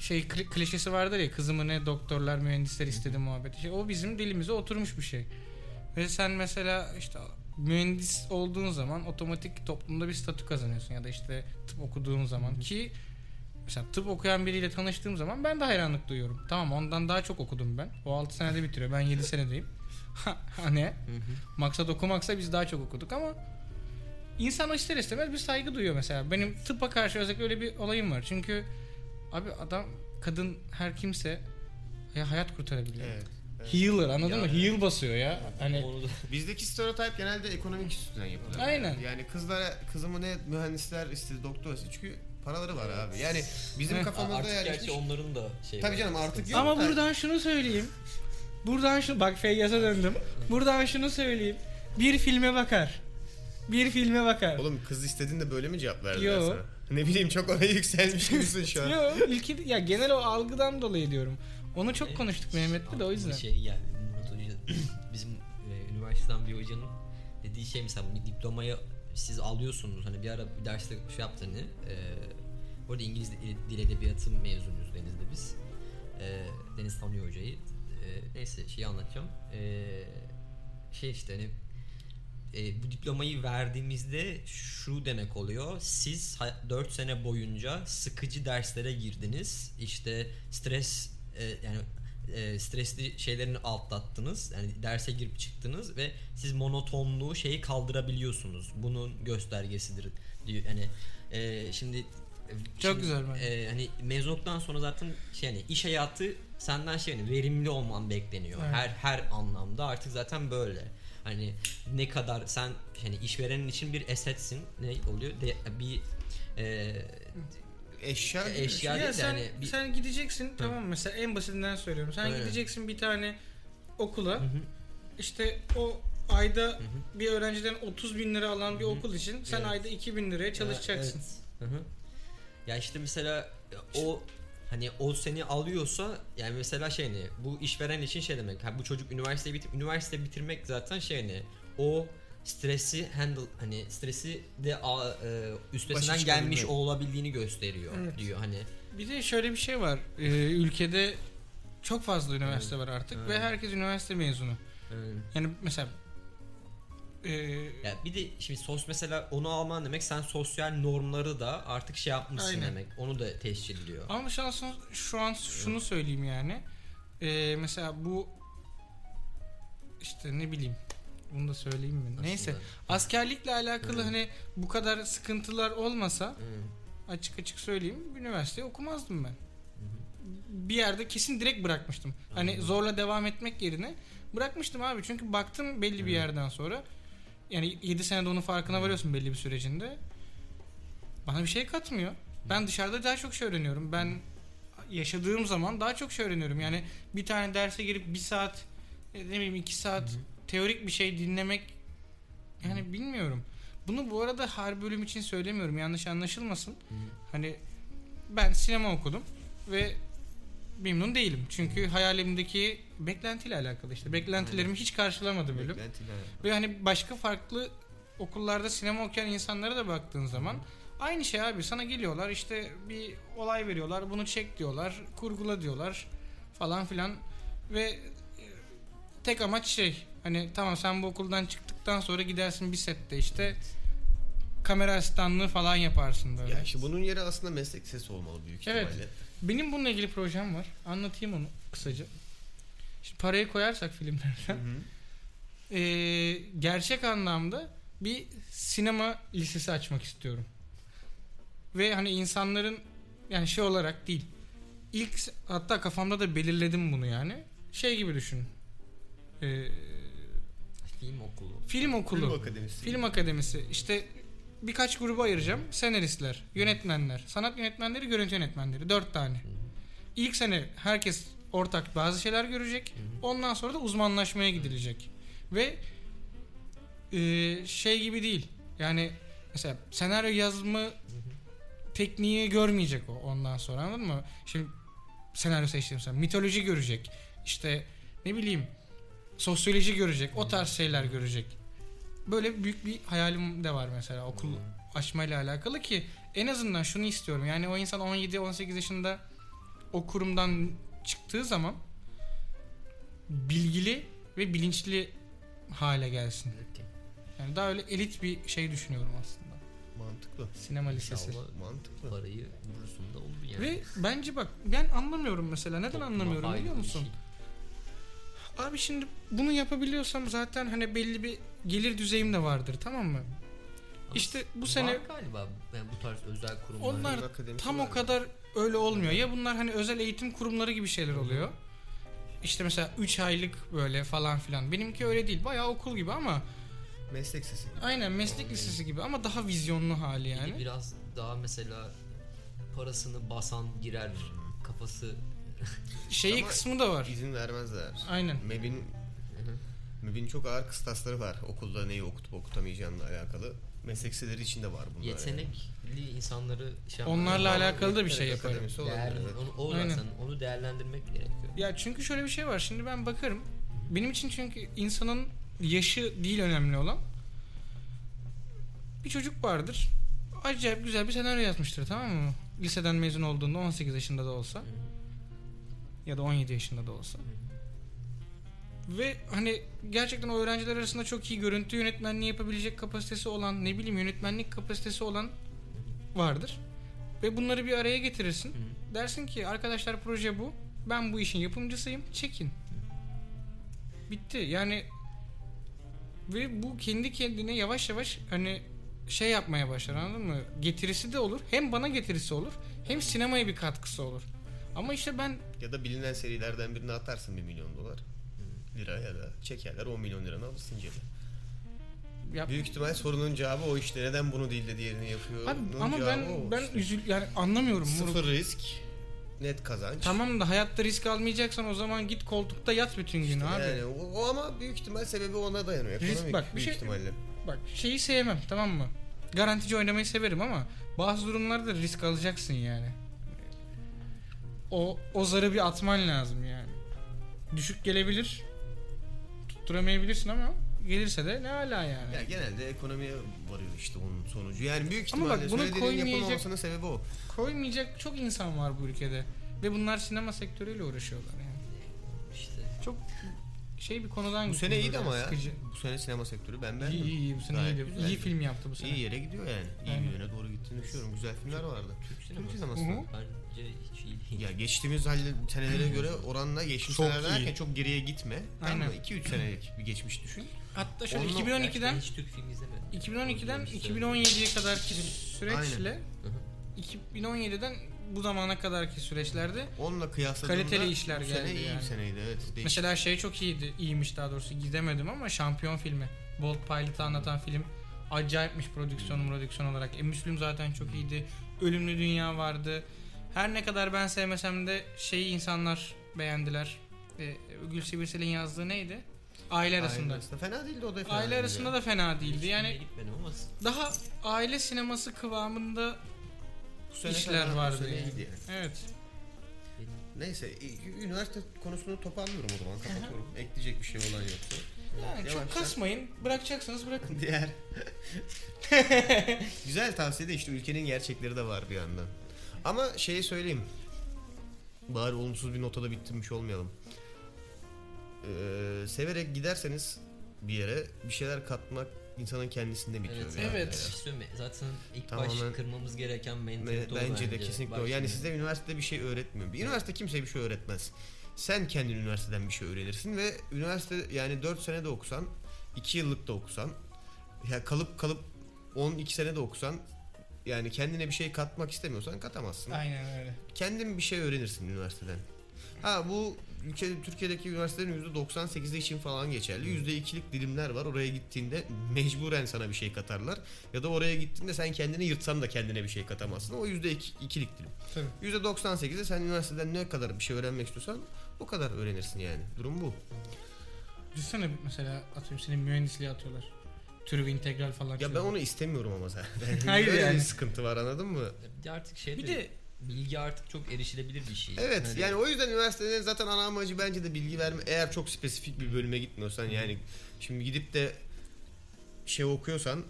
şey klişesi vardır ya, kızımı ne doktorlar mühendisler istedi muhabbeti. Şey, o bizim dilimize oturmuş bir şey. Ve sen mesela işte mühendis olduğun zaman otomatik toplumda bir statü kazanıyorsun ya da işte tıp okuduğun zaman, ki mesela tıp okuyan biriyle tanıştığım zaman ben de hayranlık duyuyorum. Tamam, ondan daha çok okudum ben. O 6 senede bitiriyor. Ben 7 senedeyim. Ne? Maksat okumaksa biz daha çok okuduk ama insan ister istemez bir saygı duyuyor mesela. Benim tıpa karşı özellikle öyle bir olayım var. Çünkü abi adam, kadın, her kimse hayat kurtarabiliyor. Evet. Healer, anladın mı? Evet. Heal basıyor ya. Hani bizdeki stereotip genelde ekonomik üstünden yapılıyor. Aynen. Yani kızlara, kızımı ne mühendisler istedi, doktor istedi. Çünkü paraları var abi. Yani bizim kafamızda yani gerçi onların da şey. Tabii canım artık yok. Ama buradan şunu söyleyeyim. Bak Feyyaz'a döndüm. Buradan şunu söyleyeyim. Bir filme bakar. Oğlum kız istediğin de böyle mi cevap verdiler sana? Ne bileyim, çok ona yükselmiş gibisin şu an. Yok, ya genel o algıdan dolayı diyorum. Onu çok konuştuk Mehmet'le de o yüzden. Şey yani Murat Hoca, bizim üniversiteden bir hocanın dediği şey mesela, diplomayı siz alıyorsunuz. Hani bir ara bir derste şey yaptı, hani Bu arada İngiliz Dil Edebiyatı mezunuyuz Deniz'de biz. Deniz tanıyor hocayı. Neyse şeyi anlatacağım. Bu diplomayı verdiğimizde şu demek oluyor. Siz 4 sene boyunca sıkıcı derslere girdiniz. İşte stres stresli şeylerini atlattınız. Yani derse girip çıktınız ve siz monotonluğu şeyi kaldırabiliyorsunuz. Bunun göstergesidir diyor. Yani çok güzel. Hani mezunluktan sonra zaten iş hayatı senden verimli olman bekleniyor. Evet. Her anlamda artık zaten böyle. Hani ne kadar sen işverenin için bir esetsin, ne oluyor? Eşya ya sen, bir... sen gideceksin. Hı. Tamam, mesela en basitinden söylüyorum. Sen öyle gideceksin bir tane okula. Hı hı. İşte o ayda hı hı. bir öğrenciden 30.000 lira alan bir hı hı. okul için sen evet. ayda 2.000 liraya çalışacaksın. Evet. Hı hı. Ya mesela o hani o seni alıyorsa yani mesela bu işveren için demek. Ha, bu çocuk üniversite bitirmek zaten o stresi stresi de üstesinden gelmiş olabildiğini gösteriyor evet. diyor . Bir de şöyle bir şey var. Ülkede çok fazla üniversite evet. var artık evet. ve herkes üniversite mezunu. Evet. Yani mesela ya bir de şimdi mesela onu alman demek sen sosyal normları da artık yapmışsın aynen. demek. Onu da tescilliyor. Ama şu an şunu söyleyeyim mesela bu işte ne bileyim bunu da söyleyeyim mi? Aslında. Neyse. Askerlikle alakalı bu kadar sıkıntılar olmasa açık söyleyeyim üniversiteyi okumazdım ben. Bir yerde kesin direkt bırakmıştım. Aynen. Zorla devam etmek yerine bırakmıştım abi. Çünkü baktım belli bir yerden sonra 7 senede onun farkına varıyorsun belli bir sürecinde. Bana bir şey katmıyor. Ben dışarıda daha çok şey öğreniyorum. Ben yaşadığım zaman daha çok şey öğreniyorum. Yani bir tane derse girip 1 saat 2 saat teorik bir şey dinlemek bilmiyorum. Bunu bu arada her bölüm için söylemiyorum. Yanlış anlaşılmasın. Ben sinema okudum ve memnun değilim. Çünkü hayalimdeki beklentiyle alakalı beklentilerimi hiç karşılamadı bölüm. Ve başka farklı okullarda sinema okuyan insanlara da baktığın zaman aynı şey abi, sana geliyorlar bir olay veriyorlar, bunu çek diyorlar, kurgula diyorlar falan filan ve tek amaç tamam sen bu okuldan çıktıktan sonra gidersin bir sette evet. kamera asistanlığı falan yaparsın böyle. Ya bunun yeri aslında meslek lisesi olmalı büyük evet. ihtimalle. Benim bununla ilgili projem var. Anlatayım onu kısaca. Şimdi parayı koyarsak filmlerden. Gerçek anlamda bir sinema lisesi açmak istiyorum. Ve insanların olarak değil. İlk hatta kafamda da belirledim bunu gibi düşün. Film akademisi. Birkaç gruba ayıracağım. Senaristler, yönetmenler, sanat yönetmenleri, görüntü yönetmenleri. 4 tane. Hı hı. İlk sene herkes ortak bazı şeyler görecek. Hı hı. Ondan sonra da uzmanlaşmaya gidilecek. Hı. Ve gibi değil. Yani mesela senaryo yazımı tekniği görmeyecek ondan sonra, anladın mı? Şimdi senaryo seçtiğim zaman mitoloji görecek. Sosyoloji görecek. O tarz şeyler görecek. Böyle büyük bir hayalim de var mesela okul açmayla alakalı ki en azından şunu istiyorum. O insan 17-18 yaşında o kurumdan çıktığı zaman bilgili ve bilinçli hale gelsin. Daha öyle elit bir şey düşünüyorum aslında. Mantıklı. Sinema lisesi. Mantıklı. Parayı burasında olur Ve bence bak ben anlamıyorum mesela. Neden anlamıyorum biliyor musun? Abi şimdi bunu yapabiliyorsam zaten belli bir gelir düzeyim de vardır, tamam mı? Ama bu sene galiba bu tarz özel kurumlar onlar tam o kadar öyle olmuyor. Ya bunlar özel eğitim kurumları gibi şeyler oluyor. Mesela 3 aylık böyle falan filan. Benimki öyle değil. Bayağı okul gibi ama meslek lisesi. Aynen meslek lisesi gibi ama daha vizyonlu hali Biraz daha mesela parasını basan girer kafası kısmı da var. İzin vermezler. Aynen. MEB'in çok ağır kıstasları var. Okulda neyi okutup okutamayacağınla alakalı. Meslek liseleri için de var bunlar. Yetenekli insanları onlarla alakalı da bir şey yaparım. Onu değerlendirmek gerekiyor. Ya çünkü şöyle bir şey var. Şimdi ben bakarım. Benim için çünkü insanın yaşı değil önemli olan. Bir çocuk vardır. Acayip güzel bir senaryo yazmıştır, tamam mı? liseden mezun olduğunda 18 yaşında da olsa ya da 17 yaşında da olsa. Ve hani gerçekten o öğrenciler arasında çok iyi görüntü yönetmenliği yapabilecek kapasitesi olan, ne bileyim yönetmenlik kapasitesi olan vardır. Ve bunları bir araya getirirsin. Dersin ki arkadaşlar proje bu. Ben bu işin yapımcısıyım. Çekin. Bitti. Yani ve bu kendi kendine yavaş yavaş hani şey yapmaya başlar, anladın mı? Getirisi de olur. Hem bana getirisi olur. Hem sinemaya bir katkısı olur. Ama işte ben... Ya da bilinen serilerden birine atarsın $1 milyon. Lira ya da çekerler, 10 milyon liranı alırsın cebe. Büyük ihtimal sorunun cevabı o işte. Neden bunu değil de diğerini yapıyor? Abi, ama ben işte. Yani anlamıyorum. Sıfır risk, net kazanç. Tamam da hayatta risk almayacaksan o zaman git koltukta yat bütün gün işte abi. Yani o ama büyük ihtimal sebebi ona dayanıyor. Ekonomik risk, bak, büyük şey, ihtimalle. Bak şeyi sevmem, tamam mı? Garantici oynamayı severim ama bazı durumlarda risk alacaksın yani. O zarı bir atman lazım yani. Düşük gelebilir. Duramayabilirsin ama gelirse de ne ala yani. Ya genelde ekonomiye varıyor işte onun sonucu. Yani büyük ihtimalle söylediğinin yapılmamasının sebebi o. Koymayacak çok insan var bu ülkede. Ve bunlar sinema sektörüyle uğraşıyorlar yani. İşte. Çok şey bir konudan... Bu sene iyiydi ama ya. Sıkıcı. Bu sene sinema sektörü ben İyi bu sene iyiydi. İyi film yaptı bu sene. İyi yere gidiyor yani. İyi bir yöne doğru gittiğini düşünüyorum. Güzel filmler vardı. Türk sineması. Bence hiç iyi değil. Ya geçtiğimiz senelere göre oranla geçtiğimiz senelerden çok geriye gitme. Aynen. 2-3 senelik bir geçmiş düşün. Hatta şöyle 2012'den 2017'ye kadarki süreçle 2017'den bu zamana kadarki süreçlerde onunla kıyasladığımda kaliteli işler geldi. Sene iyi yani. Bir seneydi, evet. Değişik. Mesela şey çok iyiydi. İyiymiş daha doğrusu, gidemedim ama Şampiyon filmi. Bolt Pilot'ı anlatan film. Acayipmiş prodüksiyon olarak. Müslüm zaten çok iyiydi. Ölümlü Dünya vardı. Her ne kadar ben sevmesem de şeyi insanlar beğendiler. Gül Sivrisel'in yazdığı neydi? Aile Arasında. Fena değildi o da. Aile Arasında da fena değildi. Yani daha aile sineması kıvamında işler vardı yani. Evet. Neyse, üniversite konusunu toparlıyorum o zaman, kapatıyorum. Ekleyecek bir şey olan yoksa. Yani çok kasmayın, bırakacaksanız bırakın. Diğer. Güzel tavsiye de işte ülkenin gerçekleri de var bir yandan. Ama şeyi söyleyeyim. Bari olumsuz bir notada bitirmiş olmayalım. Severek giderseniz bir yere bir şeyler katmak insanın kendisinde bitiyor. Evet. Yani. Zaten ilk baş kırmamız gereken mentalite o. Bence de kesinlikle o. Yani size üniversitede bir şey öğretmiyor. Bir üniversite kimseye bir şey öğretmez. Sen kendin üniversiteden bir şey öğrenirsin ve üniversite yani 4 sene de okusan, 2 yıllık da okusan, ya kalıp 12 sene de okusan, yani kendine bir şey katmak istemiyorsan katamazsın. Aynen öyle. Kendin bir şey öğrenirsin üniversiteden. Bu Türkiye'deki üniversitelerin %98'i için falan geçerli. %2'lik dilimler var. Oraya gittiğinde mecburen sana bir şey katarlar. Ya da oraya gittiğinde sen kendini yırtsan da kendine bir şey katamazsın. O %2'lik dilim. Tabii. %98'i sen üniversiteden ne kadar bir şey öğrenmek istiyorsan o kadar öğrenirsin yani. Durum bu. Düşünsene mesela atıyorum seni mühendisliğe atıyorlar. Türevi integral falan. Ya ben onu istemiyorum ama zaten. Hayır öyle yani. Bir sıkıntı var, anladın mı? Artık şey. Bir de bilgi artık çok erişilebilir bir şey. Evet hani... yani o yüzden üniversitelerin zaten ana amacı bence de bilgi verme. Eğer çok spesifik bir bölüme gitmiyorsan yani şimdi gidip de şey okuyorsan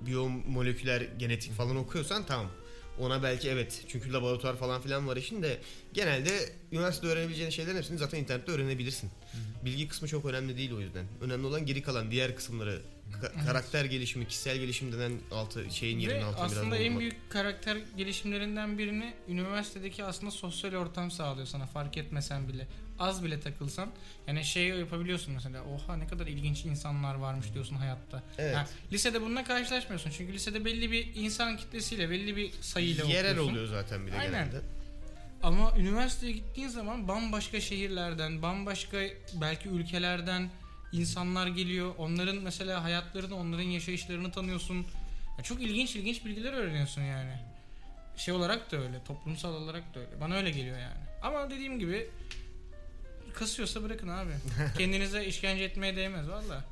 biyomoleküler genetik falan okuyorsan tamam. Ona belki evet, çünkü laboratuvar falan filan var işin de genelde üniversitede öğrenebileceğin şeylerin hepsini zaten internette öğrenebilirsin. Bilgi kısmı çok önemli değil o yüzden. Önemli olan geri kalan diğer kısımları, karakter gelişimi, kişisel gelişim denen altı şeyin yerinin altını biraz aslında en büyük karakter gelişimlerinden birini üniversitedeki aslında sosyal ortam sağlıyor sana, fark etmesen bile. Az bile takılsan yani şey yapabiliyorsun mesela, oha ne kadar ilginç insanlar varmış diyorsun hayatta. Evet. Lisede bununla karşılaşmıyorsun çünkü lisede belli bir insan kitlesiyle, belli bir sayıyla okuyorsun. Yerel oluyor zaten bir de genelde. Ama üniversiteye gittiğin zaman bambaşka şehirlerden, bambaşka belki ülkelerden insanlar geliyor. Onların mesela hayatlarını, onların yaşayışlarını tanıyorsun. Yani çok ilginç bilgiler öğreniyorsun yani. Şey olarak da öyle, toplumsal olarak da öyle. Bana öyle geliyor yani. Ama dediğim gibi kasıyorsa bırakın abi. Kendinize işkence etmeye değmez valla.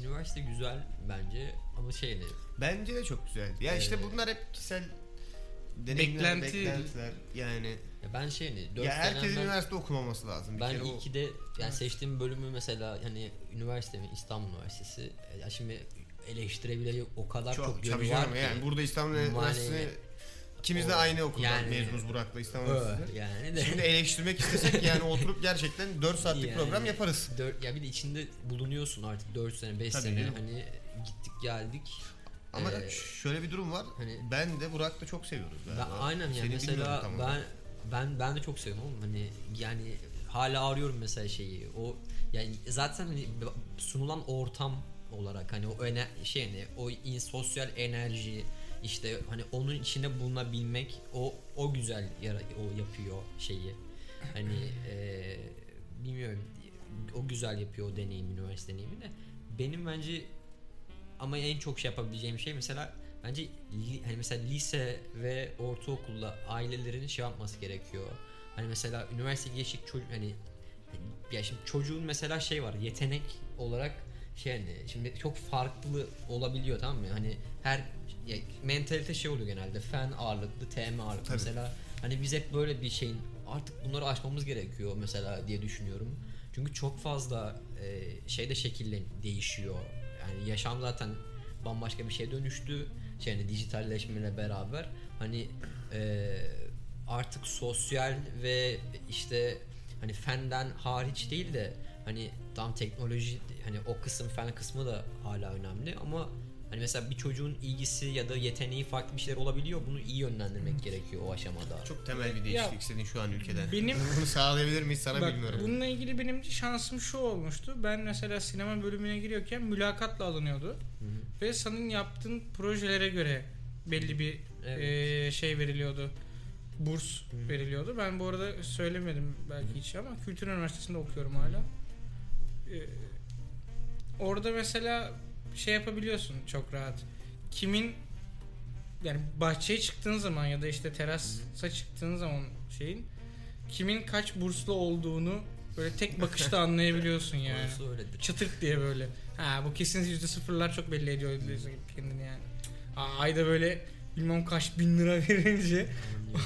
Üniversite güzel bence ama şeydi. Bence de çok güzeldi. Ya işte bunlar hep kişisel deneyimler, beklentiler yani. Ya ben ya herkesin üniversite okumaması lazım. Ben iki de yani seçtiğim bölümü mesela hani üniversite mi, İstanbul Üniversitesi. Ya şimdi eleştirebilecek o kadar çok yönü var ki. Yani burada İstanbul Üniversitesi ikimiz de aynı okuldan yani, mezunuz Burak'la İstanbul Üniversitesi. Yani şimdi eleştirmek istesek yani oturup gerçekten 4 saatlik yani, program yaparız. 4, ya bir de içinde bulunuyorsun artık 4 sene 5 sene yani. Hani gittik geldik. Ama şöyle bir durum var. Hani ben de Burak da çok seviyoruz. Ben, aynen yani mesela ben de çok seviyorum oğlum. Hani yani hala arıyorum mesela şeyi. O yani zaten hani sunulan ortam olarak hani o sosyal enerji işte hani onun içinde bulunabilmek o güzel o yapıyor şeyi. Hani bilmiyorum o güzel yapıyor o deneyim, üniversite deneyimi de. Benim bence ama en çok şey yapabileceğim şey mesela bence hani mesela lise ve ortaokulda ailelerin şey yapması gerekiyor. Hani mesela üniversiteye geçik çocuk hani ya şimdi çocuğun mesela şey var yetenek olarak şey hani şimdi çok farklı olabiliyor tamam mı? Hani her mentalite şey oluyor genelde fen ağırlıklı, TM ağırlıklı tabii. Mesela hani biz hep böyle bir şeyin artık bunları aşmamız gerekiyor mesela diye düşünüyorum. Çünkü çok fazla şey de değişiyor. Yani yaşam zaten bambaşka bir şeye dönüştü. Yani dijitalleşmeyle beraber hani artık sosyal ve işte hani fenden hariç değil de hani tam teknoloji hani o kısım fen kısmı da hala önemli ama hani mesela bir çocuğun ilgisi ya da yeteneği farklı bir şeyler olabiliyor. Bunu iyi yönlendirmek gerekiyor o aşamada. Çok temel bir değişiklik istediğin şu an ülkeden. Bunu sağlayabilir miyiz sana bak, bilmiyorum. Bununla ilgili benim şansım şu olmuştu. Ben mesela sinema bölümüne giriyorken mülakatla alınıyordu. Hı-hı. Ve senin yaptığın projelere göre belli bir şey veriliyordu. Burs veriliyordu. Ben bu arada söylemedim belki hiç ama Kültür Üniversitesi'nde okuyorum hala. Orada mesela şey yapabiliyorsun çok rahat. Kimin yani bahçeye çıktığın zaman ya da işte terasa çıktığın zaman şeyin kimin kaç burslu olduğunu böyle tek bakışta anlayabiliyorsun yani. Çıtırt diye böyle. Ha bu kesin %0'lar çok belli ediyor kendini yani. Ayda böyle bilmem kaç bin lira verince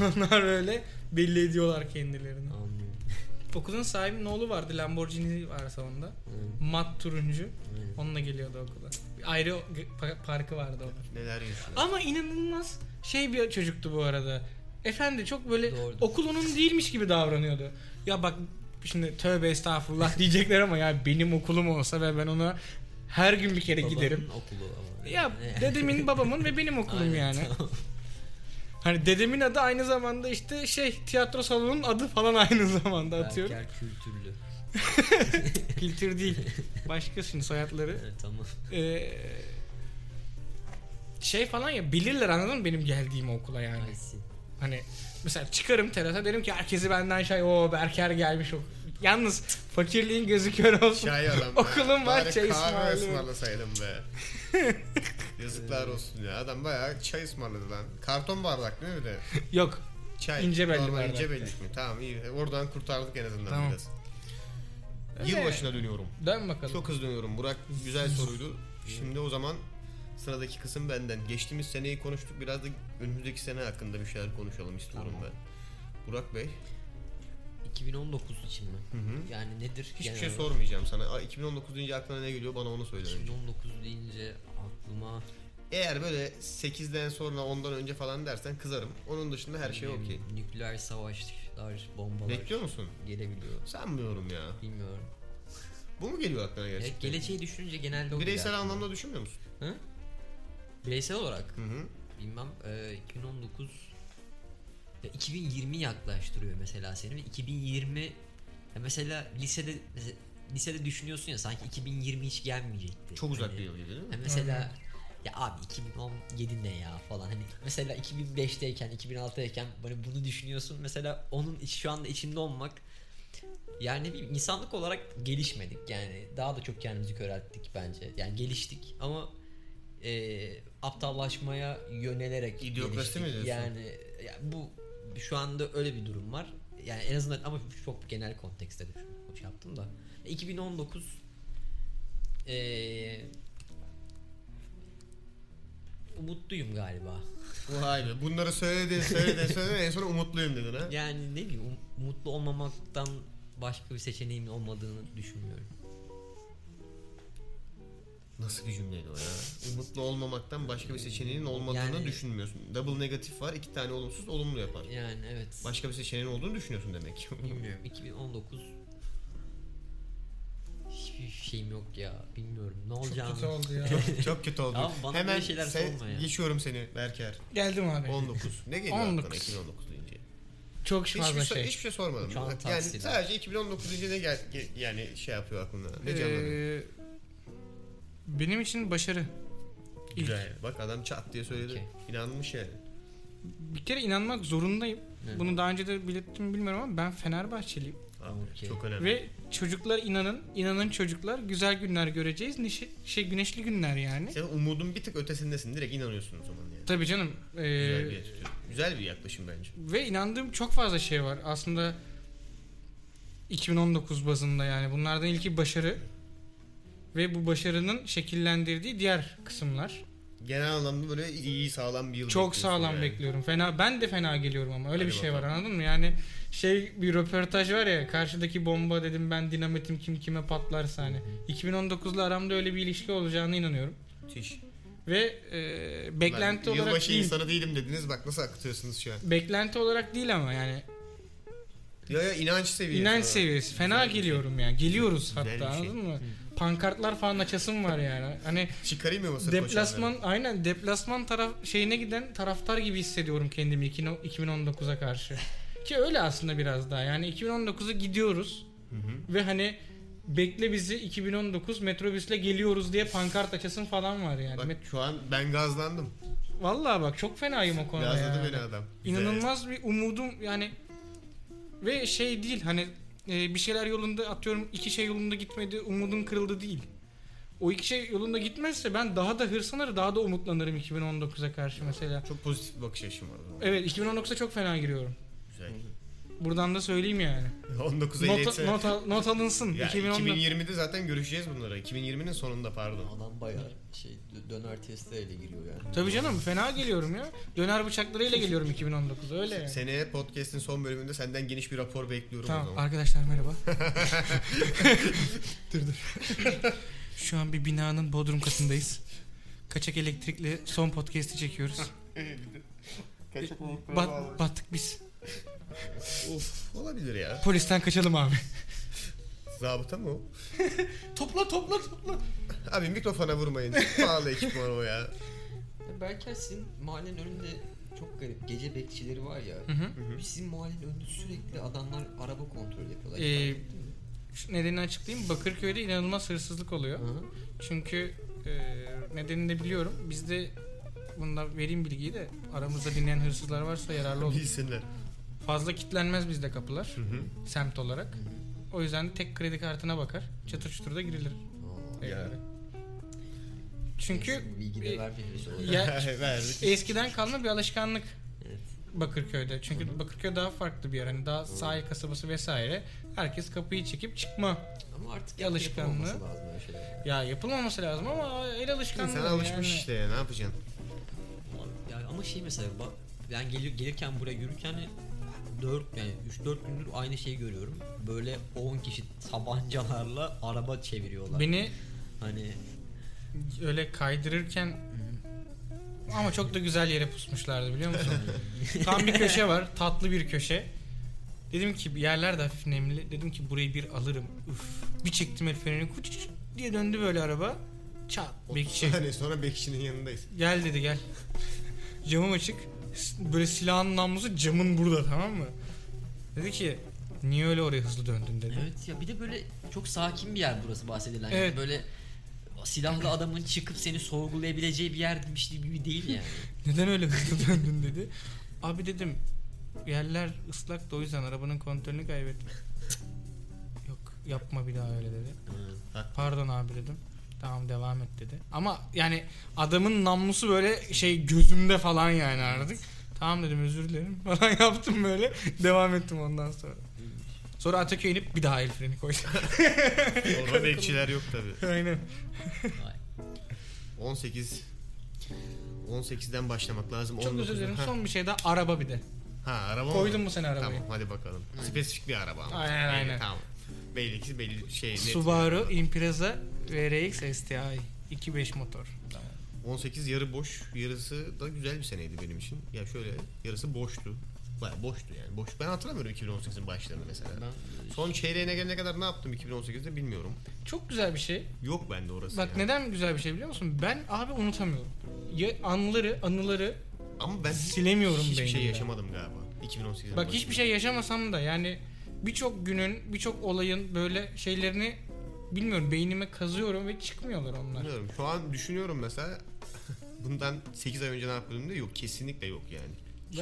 onlar böyle belli ediyorlar kendilerini. Anladım. Okulun sahibinin oğlu vardı. Lamborghini vardı salonda. Hmm. Mat turuncu. Hmm. Onunla geliyordu okula. Ayrı parkı vardı onun. Neler yaşıyor. Ama inanılmaz şey bir çocuktu bu arada. Efendi çok böyle doğrudur. Okul onun değilmiş gibi davranıyordu. Ya bak şimdi tövbe estağfurullah diyecekler ama ya benim okulum olsa ve ben ona her gün bir kere giderim. Okulu ama. Ya dedemin, babamın ve benim okulum aynen, yani. Tamam. Hani dedemin adı aynı zamanda işte tiyatro salonunun adı falan aynı zamanda atıyorum. Berker kültürlü. Kültür değil. Başka şimdi soyadları. Evet, tamam. Falan ya bilirler anladın mı benim geldiğim okula yani. Hani mesela çıkarım terasa derim ki herkesi benden Berker gelmiş okul. Yalnız fakirliğin gözü kör olsun. Okulum var çay ısmarlasaydım be. Yazıklar olsun ya. Adam bayağı çay ısmarladı lan. Karton bardak değil mi bir de? Yok. Çay. İnce belli bardak. İnce belli mi? Tamam iyi. Oradan kurtardık en azından tamam. Biraz. Yılbaşına dönüyorum. Dön bakalım. Çok hızlı dönüyorum. Burak güzel soruydu. Şimdi o zaman sıradaki kısım benden. Geçtiğimiz seneyi konuştuk. Biraz da önümüzdeki sene hakkında bir şeyler konuşalım istiyorum tamam. Ben. Burak Bey. 2019 için mi? Hı-hı. Yani nedir? Hiçbir şey sormayacağım sana. 2019 deyince aklına ne geliyor? Bana onu söyle. 2019 deyince aklıma... Eğer böyle 8'den sonra ondan önce falan dersen kızarım. Onun dışında her şey okey. Nükleer savaşlar, bombalar... Bekliyor musun? Gelebiliyor. Sanmıyorum ya. Bilmiyorum. Bu mu geliyor aklına gerçekten? Evet, geleceği düşününce genelde o bireysel anlamda yani. Düşünmüyor musun? Hı? Bireysel olarak? Hı-hı. Bilmem. 2019... 2020 yaklaştırıyor mesela seni. 2020 mesela lisede düşünüyorsun ya sanki 2020 hiç gelmeyecekti. Çok uzak bir yıl değil mi? Mesela ya abi 2017 ne ya falan hani mesela 2005'teyken 2006'tayken böyle bunu düşünüyorsun. Mesela onun şu anda içinde olmak yani bir insanlık olarak gelişmedik yani daha da çok kendimizi körelttik bence. Yani geliştik ama aptallaşmaya yönelerek geliştik. Mi yani bu şu anda öyle bir durum var. Yani en azından ama çok genel kontekste şey yaptım da. 2019 umutluyum galiba. Vay be. Bunları söyledin en son umutluyum dedin ha. Yani ne bileyim umutlu olmamaktan başka bir seçeneğim olmadığını düşünmüyorum. Nasıl bir cümleydi o ya? Mutlu olmamaktan başka bir seçeneğin olmadığını yani, düşünmüyorsun. Double negatif var, 2 tane olumsuz olumlu yapar. Yani evet. Başka bir seçeneğin olduğunu düşünüyorsun demek ki. Bilmiyorum. 2019 hiçbir şeyim yok ya. Bilmiyorum. Ne olacağını. Çok kötü oldu ya. Çok kötü oldu. Ya, hemen geçiyorum seni Berker. Geldim abi. 19. Ne geliyor aklına 2019 deyince? Çok şımarma şey. Hiçbir şey sormadım. Yani sadece 2019 deyince ne yani şey yapıyor aklına? Ne canlanıyor? Benim için başarı. Güzel. İlk. Bak adam çat diye söyledi. Okay. İnanmış yani. Bir kere inanmak zorundayım. Evet. Bunu daha önce de belirttim bilmiyorum ama ben Fenerbahçeliyim. Abi, okay. Çok önemli. Ve çocuklar inanın, inanın çocuklar güzel günler göreceğiz. Güneşli günler yani. Sen umudun bir tık ötesindesin. Direkt inanıyorsun o zaman yani. Tabii canım. Güzel bir yaklaşım bence. Ve inandığım çok fazla şey var. Aslında 2019 bazında yani. Bunlardan ilki başarı. Ve bu başarının şekillendirdiği diğer kısımlar. Genel anlamda böyle iyi sağlam bir yıl. Çok sağlam yani. Bekliyorum. Fena, ben de fena geliyorum ama öyle hadi bir şey bakalım. Var anladın mı? Yani bir röportaj var ya, karşıdaki bomba dedim ben dinamitim kim kime patlarsa hani. 2019'la aramda öyle bir ilişki olacağına inanıyorum. Müthiş. Ve beklenti olarak yılbaşı değil. Yılbaşı insanı değilim dediniz bak nasıl akıtıyorsunuz şu an. Beklenti olarak değil ama yani. Ya inanç seviyesi. İnanç seviyesi. Fena güzel geliyorum şey. Ya. Geliyoruz güzel hatta şey. Anladın mı? Hı. Pankartlar falan açasım var yani. Hani çıkarayım mı mesela? Deplasman aynen deplasman taraf şeyine giden taraftar gibi hissediyorum kendimi 2019'a karşı. Ki öyle aslında biraz daha. Yani 2019'a gidiyoruz. Hı-hı. Ve hani bekle bizi 2019 metrobüsle geliyoruz diye pankart açasım falan var yani. Bak şu an ben gazlandım. Vallahi bak çok fenayım o konuda. Gazladı beni adam. İnanılmaz bir umudum yani. Ve şey değil hani bir şeyler yolunda atıyorum iki şey yolunda gitmedi umudum kırıldı değil. O iki şey yolunda gitmezse ben daha da hırslanır daha da umutlanırım 2019'a karşı mesela. Çok pozitif bir bakış açım var o zaman. Evet 2019'a çok fena giriyorum. Güzel. Buradan da söyleyeyim yani. 19'a iletsen. Not alınsın. Ya 2020'de zaten görüşeceğiz bunlara. 2020'nin sonunda pardon. Adam bayağı döner testleriyle giriyor yani. Tabii canım fena geliyorum ya. Döner bıçaklarıyla geliyorum 2019'a öyle yani. Seneye podcast'in son bölümünde senden geniş bir rapor bekliyorum tamam, o zaman. Tamam arkadaşlar merhaba. dur. Şu an bir binanın bodrum katındayız. Kaçak elektrikle son podcast'i çekiyoruz. Kaçak elektrikle battık biz. Of olabilir ya. Polisten kaçalım abi. Zabıta mı o? topla. Abi mikrofona vurmayın. Pahalı ekipman o ya. Belki sizin mahallenin önünde çok garip gece bekçileri var ya. Hı-hı. Sizin mahallenin önünde sürekli adamlar araba kontrol yapıyorlar. Nedenini açıklayayım. Bakırköy'de inanılmaz hırsızlık oluyor. Hı-hı. Çünkü nedenini de biliyorum. Bizde bundan vereyim bilgiyi de aramızda dinleyen hırsızlar varsa yararlı olur. Bilsinler. Fazla kilitlenmez bizde kapılar, hı-hı, semt olarak. Hı-hı. O yüzden tek kredi kartına bakar, çatır çutur da girilir. Yani. Çünkü eskiden kalma bir alışkanlık evet. Bakırköy'de. Çünkü hı-hı, Bakırköy daha farklı bir yer, hani daha sahil kasabası vesaire. Herkes kapıyı çekip çıkma. Ama artık alışkanlığı. Yapılmaması lazım şey. Ya yapılmaması lazım ama el alışkanlığı. Sen alışmış yani. İşte ya, ne yapacaksın? Yani ama şey mesela bak, ben gelirken buraya yürürken. 3-4 gündür aynı şeyi görüyorum. Böyle 10 kişi tabancalarla araba çeviriyorlar. Beni hani öyle kaydırırken ama çok da güzel yere pusmuşlardı biliyor musun? Tam bir köşe var, tatlı bir köşe. Dedim ki yerler de hafif nemli. Dedim ki burayı bir alırım. Üf. Bir çektim el frenini kuç diye döndü böyle araba. Çat bekçi. Hani sonra bekçinin yanındayız. Gel dedi gel. Camım açık. Böyle silahın namlusu camın burada tamam mı? Dedi ki niye öyle oraya hızlı döndün dedi. Evet ya bir de böyle çok sakin bir yer burası bahsedilen. Evet. Yani böyle silahlı adamın çıkıp seni sorgulayabileceği bir yermiş gibi değil yani. Neden öyle hızlı döndün dedi. Abi dedim yerler ıslak da o yüzden arabanın kontrolünü kaybettim. Yok yapma bir daha öyle dedi. Pardon abi dedim. Tamam devam et dedi. Ama yani adamın namlusu böyle şey gözümde falan yani artık. Tamam dedim özür dilerim falan yaptım böyle. Devam ettim ondan sonra. Sonra Ataköy'e inip bir daha el freni koydum. Orada bekçiler yok tabii. Aynen. 18'den başlamak lazım. Çok özür dilerim son bir şey daha araba bir de. Ha araba koydun mu sen arabayı? Tamam hadi bakalım. Spesifik bir araba ama. Aynen. Tamam. Belli şey. Subaru Impreza RX STI. 2.5 motor. Tamam. 18 yarı boş, yarısı da güzel bir seneydi benim için. Ya şöyle, yarısı boştu. Bayağı boştu yani. Boş. Ben hatırlamıyorum 2018'in başlarını mesela. Ben... Son çeyreğine gelene kadar ne yaptım 2018'de bilmiyorum. Çok güzel bir şey. Yok bende orası. Bak yani. Neden güzel bir şey biliyor musun? Ben abi unutamıyorum. Anıları ama ben silemiyorum hiçbir beynimde. Şey yaşamadım galiba 2018'den. Bak hiçbir şey yaşamasam da yani birçok günün, birçok olayın böyle şeylerini bilmiyorum beynime kazıyorum ve çıkmıyorlar onlar. Bilmiyorum. Şu an düşünüyorum mesela bundan 8 ay önce ne yapıyordum diye yok kesinlikle yok yani.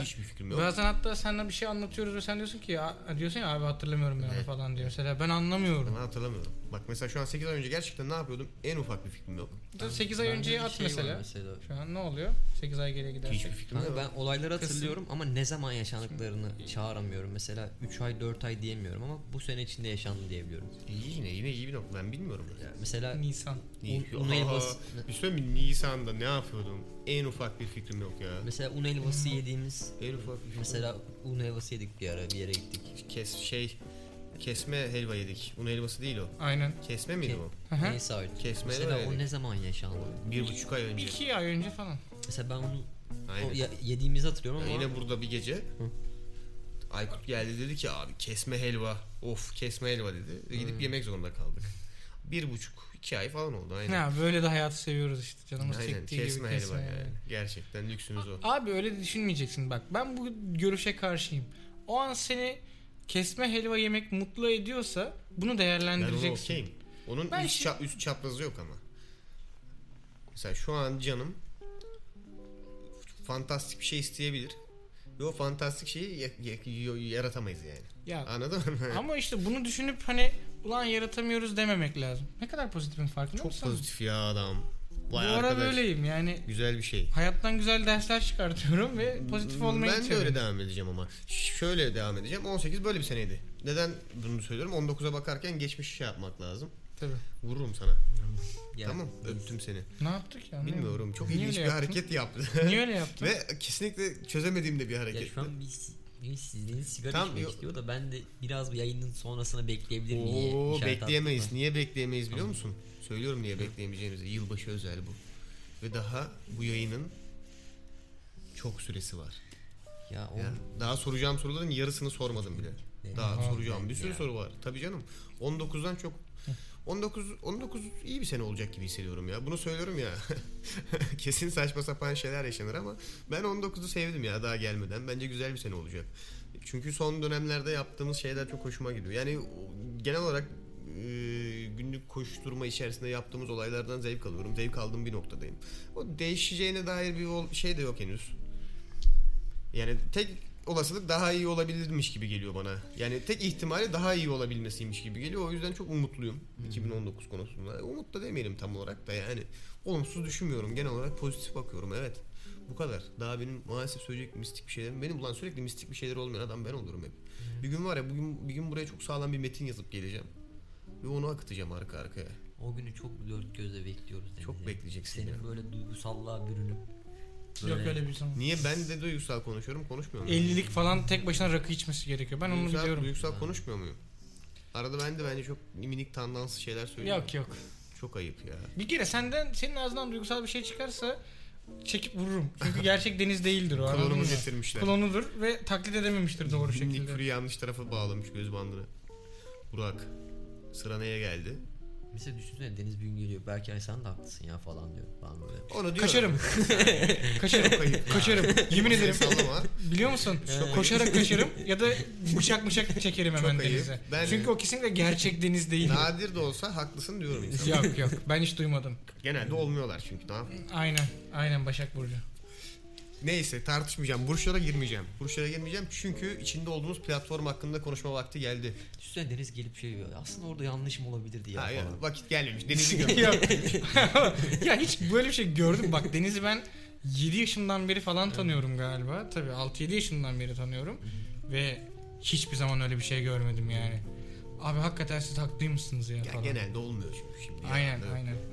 Hiçbir fikrim yok. Bazen hatta seninle bir şey anlatıyoruz ve sen diyorsun ki ya, diyorsun ya abi hatırlamıyorum ya falan diyor. Mesela ben anlamıyorum. Ben hatırlamıyorum. Bak mesela şu an 8 ay önce gerçekten ne yapıyordum en ufak bir fikrim yok. 8 ay önceyi at şey mesela. Şu an ne oluyor? 8 ay geriye gidersek. Hiçbir fikrim yok. Ben olayları hatırlıyorum ama ne zaman yaşandıklarını çağıramıyorum. Mesela 3 ay 4 ay diyemiyorum ama bu sene içinde yaşandı diyebiliyorum. Yine iyi bir nokta. Ben bilmiyorum. Ya mesela Nisan. Nisan'da ne yapıyordum? En ufak bir fikrim yok ya. Mesela un helvası yediğimiz. En ufak bir fikrim. Mesela un helvası yedik bir ara bir yere gittik. Kesme helva yedik. Un helvası değil o. Aynen. Kesme miydi o? Neyse artık. Kesme helva yedik. Mesela o ne zaman yaşandı? 1,5 ay önce. 2 ay önce falan. Mesela ben onu yediğimizi hatırlıyorum ama. Yine burada bir gece. Hı. Aykut geldi dedi ki abi kesme helva. Of kesme helva dedi. Gidip yemek zorunda kaldık. 1,5-2 ay falan oldu aynen. Ya böyle de hayatı seviyoruz işte canımız aynen, çektiği kesme gibi kesme helva yani. Gerçekten lüksümüz o. Abi öyle de düşünmeyeceksin bak ben bu görüşe karşıyım. O an seni kesme helva yemek mutlu ediyorsa bunu değerlendireceksin. Ben onu okeyim. Onun üst çaprazı yok ama. Mesela şu an canım fantastik bir şey isteyebilir. Ve o fantastik şeyi yaratamayız yani. Ya, anladın mı? Ama işte bunu düşünüp hani ulan yaratamıyoruz dememek lazım. Ne kadar pozitifin farkında mısın? Çok pozitif ya adam. Bu ara böyleyim yani. Güzel bir şey. Hayattan güzel dersler çıkartıyorum ve pozitif olmayı istiyorum. Ben de öyle devam edeceğim ama. Şöyle devam edeceğim. 18 böyle bir seneydi. Neden bunu söylüyorum? 19'a bakarken geçmiş şey yapmak lazım. Tabii. Vururum sana. Yani. Tamam öptüm seni. Ne yaptık ya? Bilmiyorum. Çok ilginç bir hareket yaptı. Niye öyle yaptı? Ve kesinlikle çözemediğim de bir hareket. Ya şu an sizin sigara içmek istiyor da ben de biraz yayının sonrasını bekleyebilir miyim? Oo bekleyemeyiz. Niye bekleyemeyiz biliyor musun? Söylüyorum niye bekleyemeyeceğimizi. Yılbaşı özel bu. Ve daha bu yayının çok süresi var. Ya daha soracağım soruların yarısını sormadım bile. Daha soracağım bir sürü soru var. Tabii canım. 19'dan çok 19 iyi bir sene olacak gibi hissediyorum ya. Bunu söylüyorum ya. Kesin saçma sapan şeyler yaşanır ama ben 19'u sevdim ya daha gelmeden. Bence güzel bir sene olacak. Çünkü son dönemlerde yaptığımız şeyler çok hoşuma gidiyor. Yani genel olarak günlük koşturma içerisinde yaptığımız olaylardan zevk alıyorum. Zevk aldığım bir noktadayım. O değişeceğine dair bir şey de yok henüz. Yani tek olasılık daha iyi olabilirmiş gibi geliyor bana. Yani tek ihtimali daha iyi olabilmesiymiş gibi geliyor. O yüzden çok umutluyum 2019 konusunda. Umut da demeyelim tam olarak da yani. Olumsuz düşünmüyorum. Genel olarak pozitif bakıyorum. Evet. Bu kadar. Daha benim maalesef söyleyecek mistik bir şeylerim. Benim ulan sürekli mistik bir şeyler olmayan adam ben olurum hep. Bir gün var ya bir gün buraya çok sağlam bir metin yazıp geleceğim. Ve onu akıtacağım arka arkaya. O günü çok dört gözle bekliyoruz. Çok yani. Bekleyeceksin. Senin yani. Böyle duygusallığa bürünüp. Yok öyle bir şey. Niye ben de duygusal konuşuyorum? Konuşmuyorum. 50'lik falan tek başına rakı içmesi gerekiyor. Ben onu biliyorum. Duygusal konuşmuyor muyum? Arada ben de bence çok minik tandanslı şeyler söylüyorum. Yok. Çok ayıp ya. Bir kere senin ağzından duygusal bir şey çıkarsa çekip vururum. Çünkü gerçek Deniz değildir o. Klonumu getirmişler. Klonudur ve taklit edememiştir doğru şekilde. Nikfuri yanlış tarafa bağlamış göz bandını. Burak sıra neye geldi? Mesela düşünsene Deniz bir gün geliyor. Belki ay sen de haklısın ya falan diyor. Ben böyle. Onu diyor. Kaçarım. Yemin ederim. Biliyor musun? Koşarak kaçarım ya da bıçak çekerim hemen Deniz'e. Çünkü o kesinlikle gerçek Deniz değil. Nadir de olsa haklısın diyorum insan. Yok. Ben hiç duymadım. Genelde olmuyorlar çünkü tamam. Aynen Başak Burcu. Neyse tartışmayacağım. Burçlara girmeyeceğim. Çünkü içinde olduğumuz platform hakkında konuşma vakti geldi. Düşünsene Deniz gelip şey diyor. Aslında orada yanlış mı olabilirdi ya? Hayır, vakit gelmemiş. Deniz'i görmedim. Ya hiç böyle bir şey gördüm. Bak Deniz'i ben 7 yaşımdan beri falan tanıyorum galiba. Tabii 6-7 yaşımdan beri tanıyorum. Ve hiçbir zaman öyle bir şey görmedim yani. Abi hakikaten siz haklıymışsınız ya falan. Ya genelde olmuyor şimdi.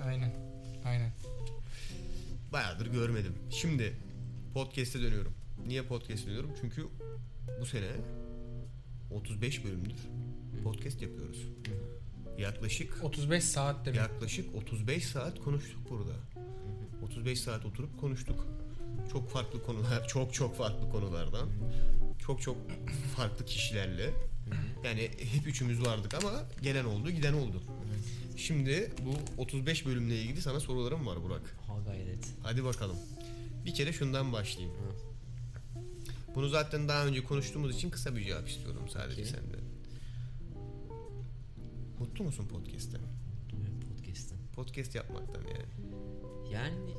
Aynen. Bayağıdır görmedim. Şimdi podcast'e dönüyorum. Niye podcast'e dönüyorum? Çünkü bu sene 35 bölümdür podcast yapıyoruz. Yaklaşık 35 saat demek. Yaklaşık 35 saat konuştuk burada. Hı-hı. 35 saat oturup konuştuk. Çok farklı konular, çok farklı konulardan. Hı-hı. Çok farklı kişilerle. Hı-hı. Yani hep üçümüz vardık ama gelen oldu, giden oldu. Hı-hı. Şimdi bu 35 bölümle ilgili sana sorularım var Burak. Ha gayret. Hadi bakalım. Bir kere şundan başlayayım. Hı. Bunu zaten daha önce konuştuğumuz için kısa bir cevap istiyorum sadece senden. Mutlu musun podcast'ten? Podcast'ten. Podcast yapmaktan yani. Yani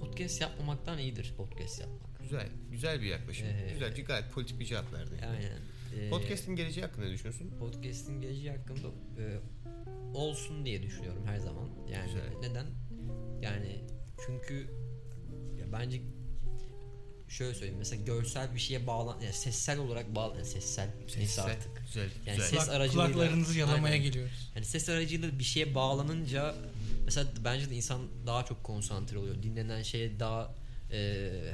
podcast yapmamaktan iyidir podcast yapmak. Güzel. Güzel bir yaklaşım. Güzel. Gayet politik bir cevap verdin. Yani. Aynen. Podcast'in geleceği hakkında ne düşünüyorsun? Podcast'in geleceği hakkında olsun diye düşünüyorum her zaman. Yani güzel. Neden? Yani çünkü ya bence şöyle söyleyeyim, mesela görsel bir şeye bağlan, yani sessel olarak bağlan, yani sessel artık. Güzel, yani güzel. Ses aracılığıyla kulaklarınızı yalamaya aynen. geliyoruz. Yani ses aracılığıyla bir şeye bağlanınca, mesela bence de insan daha çok konsantre oluyor, dinlenen şeye daha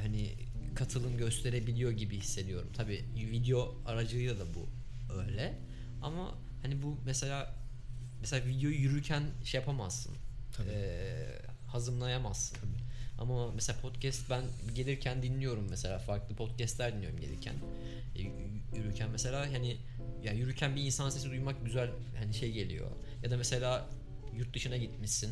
hani katılım gösterebiliyor gibi hissediyorum. Tabii video aracılığıyla da bu öyle. Ama hani bu mesela videoyu yürürken şey yapamazsın, hazımlayamazsın. Tabii. Ama mesela podcast ben gelirken dinliyorum, mesela farklı podcastler dinliyorum gelirken, yürürken mesela, hani yani yürürken bir insan sesi duymak güzel, hani şey geliyor. Ya da mesela yurt dışına gitmişsin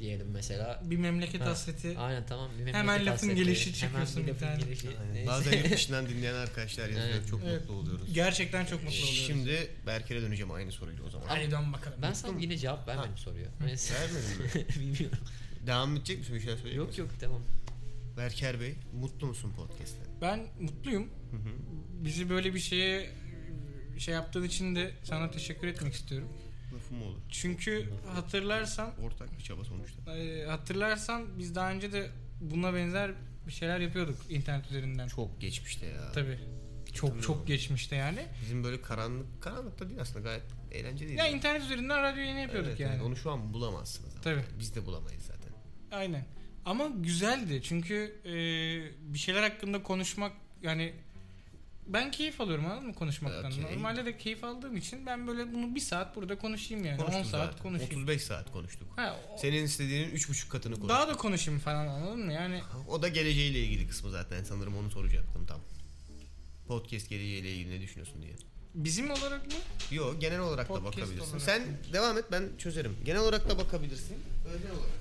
diyelim mesela. Bir memleket hasreti. Aynen, tamam, bir memleket hasreti. Hemen lafın gelişi çıkıyorsun bir tane. Bazen yurt dışından dinleyen arkadaşlar yazıyor, çok mutlu oluyoruz. Gerçekten çok mutlu oluyoruz. Şimdi Berker'e döneceğim aynı soruyla o zaman. Aydan bakalım. Ben sana yine cevap vermedim soruya. Vermedim mi? Bilmiyorum. Devam edecek misin, bir şey söyleyecek misin? Yok tamam. Berker Bey, mutlu musun podcast'ten? Ben mutluyum. Hı-hı. Bizi böyle bir şeye şey yaptığın için de sana teşekkür etmek istiyorum. Lafım olur. Çünkü lafım hatırlarsan... Ortak bir çaba sonuçta. Hatırlarsan biz daha önce de buna benzer bir şeyler yapıyorduk internet üzerinden. Çok geçmişte ya. Tabii. Çok geçmişte yani. Bizim böyle karanlıkta değil aslında, gayet eğlenceliydi. Ya yani. İnternet üzerinden radyo yayını yapıyorduk yani. Onu şu an bulamazsınız ama. Tabii. Biz de bulamayız zaten. Aynen. Ama güzeldi çünkü bir şeyler hakkında konuşmak, yani ben keyif alıyorum, anladın mı, konuşmaktan. Okay. Normalde de keyif aldığım için ben böyle bunu bir saat burada konuşayım yani. Konuştum 10 saat zaten. Konuşayım. 35 saat konuştuk. Senin istediğinin 3,5 katını konuştuk. Daha da konuşayım falan, anladın mı yani. O da geleceğiyle ilgili kısmı zaten, sanırım onu soracaktım tam. Podcast geleceğiyle ilgili ne düşünüyorsun diye. Bizim olarak mı? Yok, genel olarak podcast da bakabilirsin. Sen devam et, ben çözerim. Genel olarak da bakabilirsin. Özel olarak da.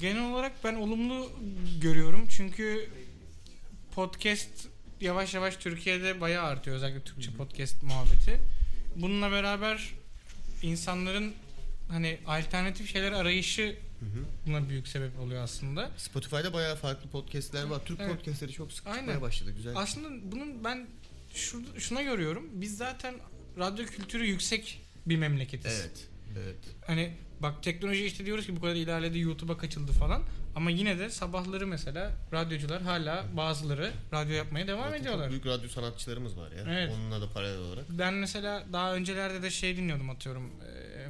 Genel olarak ben olumlu görüyorum. Çünkü podcast yavaş yavaş Türkiye'de bayağı artıyor. Özellikle Türkçe podcast muhabbeti. Bununla beraber insanların hani alternatif şeyler arayışı buna büyük sebep oluyor aslında. Spotify'da bayağı farklı podcastler var. Türk podcastleri çok sık çıkmaya başladı. Güzel. Aslında bunun ben şuna görüyorum. Biz zaten radyo kültürü yüksek bir memleketiz. Evet. Hani bak, teknoloji işte diyoruz ki bu kadar ilerledi, YouTube'a kaçıldı falan. Ama yine de sabahları mesela radyocular hala bazıları radyo yapmaya devam ediyorlar. Çok büyük radyo sanatçılarımız var ya. Evet. Onunla da paralel olarak. Ben mesela daha öncelerde de şey dinliyordum, atıyorum.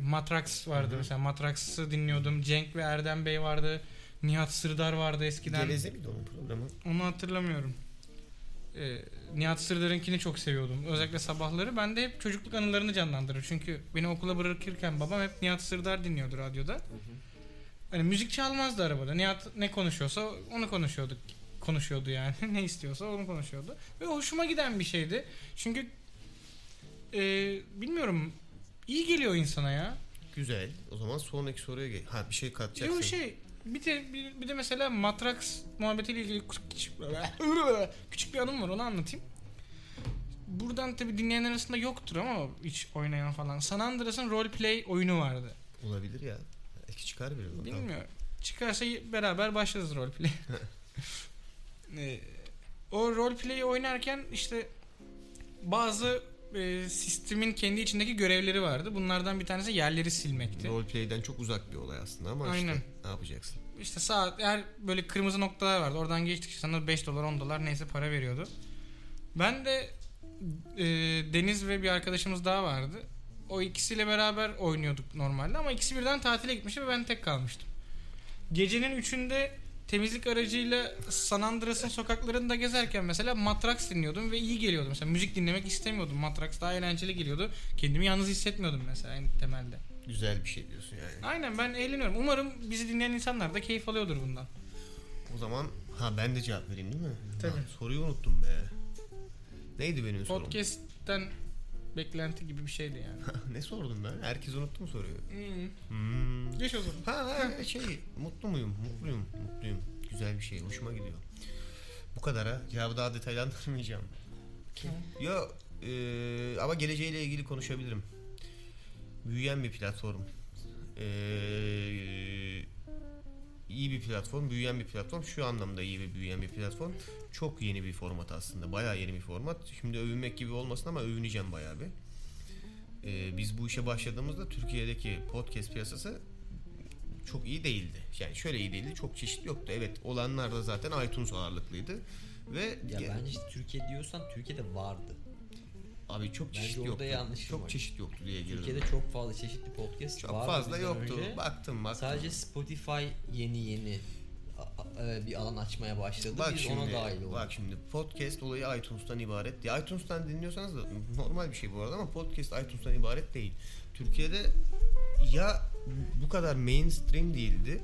Matrax vardı mesela. Matrax'ı dinliyordum. Cenk ve Erdem Bey vardı. Nihat Sırdar vardı eskiden. Geleze miydi onun programı? Onu hatırlamıyorum. Nihat Sırdar'ınkini çok seviyordum. Özellikle sabahları. Ben de hep çocukluk anılarını canlandırır. Çünkü beni okula bırakırken babam hep Nihat Sırdar dinliyordu radyoda. Hani müzik çalmazdı arabada. Nihat ne konuşuyorsa onu konuşuyordu yani. Ne istiyorsa onu konuşuyordu. Ve hoşuma giden bir şeydi. Çünkü bilmiyorum, İyi geliyor insana ya. Güzel. O zaman sonraki soruya gel. Bir şey katacaksın. Yok bir de mesela Matrax muhabbetiyle ilgili küçük bir anım var, onu anlatayım. Buradan tabii dinleyenler arasında yoktur ama hiç oynayan falan. San Andreas'ın roleplay oyunu vardı. Olabilir ya. Belki çıkar biri bakalım. Bilmiyorum. Çıkarsa beraber başlarız roleplay. O roleplay'i oynarken işte bazı sistemin kendi içindeki görevleri vardı. Bunlardan bir tanesi yerleri silmekti. Roleplay'den çok uzak bir olay aslında ama aynen. İşte ne yapacaksın? İşte saat, eğer böyle kırmızı noktalar vardı. Oradan geçtik, sana $5 $10 neyse para veriyordu. Ben de Deniz ve bir arkadaşımız daha vardı. O ikisiyle beraber oynuyorduk normalde ama ikisi birden tatile gitmişti ve ben tek kalmıştım. Gecenin 3'ünde temizlik aracıyla San Andreas'ın sokaklarında gezerken mesela Matrax dinliyordum ve iyi geliyordu. Mesela müzik dinlemek istemiyordum. Matrax daha eğlenceli geliyordu. Kendimi yalnız hissetmiyordum mesela en temelde. güzel bir şey diyorsun yani. Aynen, ben eğleniyorum. Umarım bizi dinleyen insanlar da keyif alıyordur bundan. O zaman ben de cevap vereyim değil mi? Tabii. Ha, soruyu unuttum be. Neydi benim sorum? Podcast'ten beklenti gibi bir şeydi yani. Ne sordum ben? Herkes unuttu mu soruyu? Geç o zaman. Mutlu muyum? Mutluyum. Güzel bir şey. Hoşuma gidiyor. Bu kadar ha. Cevabı daha detaylandırmayacağım. Yok. Ama geleceğiyle ilgili konuşabilirim. Büyüyen bir platform. İyi bir platform, büyüyen bir platform. Şu anlamda iyi ve büyüyen bir platform. Çok yeni bir format aslında. Bayağı yeni bir format. Şimdi övünmek gibi olmasın ama övüneceğim bayağı bir. Biz bu işe başladığımızda Türkiye'deki podcast piyasası çok iyi değildi. Yani şöyle iyi değildi. Çok çeşit yoktu. Evet, olanlar da zaten iTunes ağırlıklıydı. Ve bence işte Türkiye diyorsan Türkiye'de vardı. Abi çok bence çeşit yoktu. Çok var. Çeşit yoktu diye geliyorum. Türkiye'de çok fazla çeşitli podcast çok vardı. Çok fazla yoktu. Önce. Baktım. Sadece Spotify yeni bir alan açmaya başladı. Biz şimdi, ona dahil olduk. Bak şimdi podcast olayı iTunes'tan ibaret. iTunes'tan dinliyorsanız da normal bir şey bu arada ama podcast iTunes'tan ibaret değil. Türkiye'de ya bu kadar mainstream değildi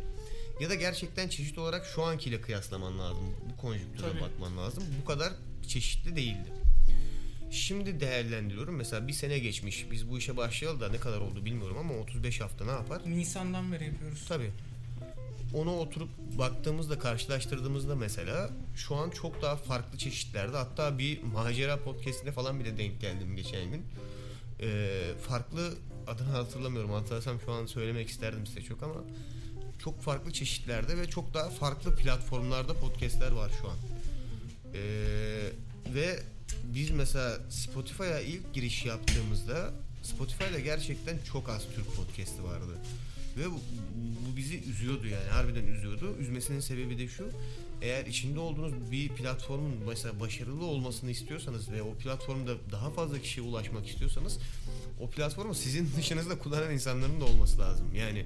ya da gerçekten çeşit olarak şu ankiyle kıyaslaman lazım. Bu konjüktüre bakman lazım. Bu kadar çeşitli değildi. Şimdi değerlendiriyorum. Mesela bir sene geçmiş. Biz bu işe başlayalı da ne kadar oldu bilmiyorum ama 35 hafta ne yapar? Nisan'dan beri yapıyoruz. Tabii. Ona oturup baktığımızda, karşılaştırdığımızda mesela şu an çok daha farklı çeşitlerde, hatta bir macera podcastine falan bile denk geldim geçen gün. Farklı, adını hatırlamıyorum. Hatırlasam şu an söylemek isterdim size çok ama çok farklı çeşitlerde ve çok daha farklı platformlarda podcastler var şu an. Ve biz mesela Spotify'a ilk giriş yaptığımızda Spotify'da gerçekten çok az Türk podcast'i vardı. Ve bu bizi üzüyordu yani. Harbiden üzüyordu. Üzmesinin sebebi de şu: eğer içinde olduğunuz bir platformun mesela başarılı olmasını istiyorsanız ve o platformda daha fazla kişiye ulaşmak istiyorsanız o platformu sizin dışınızda kullanan insanların da olması lazım. Yani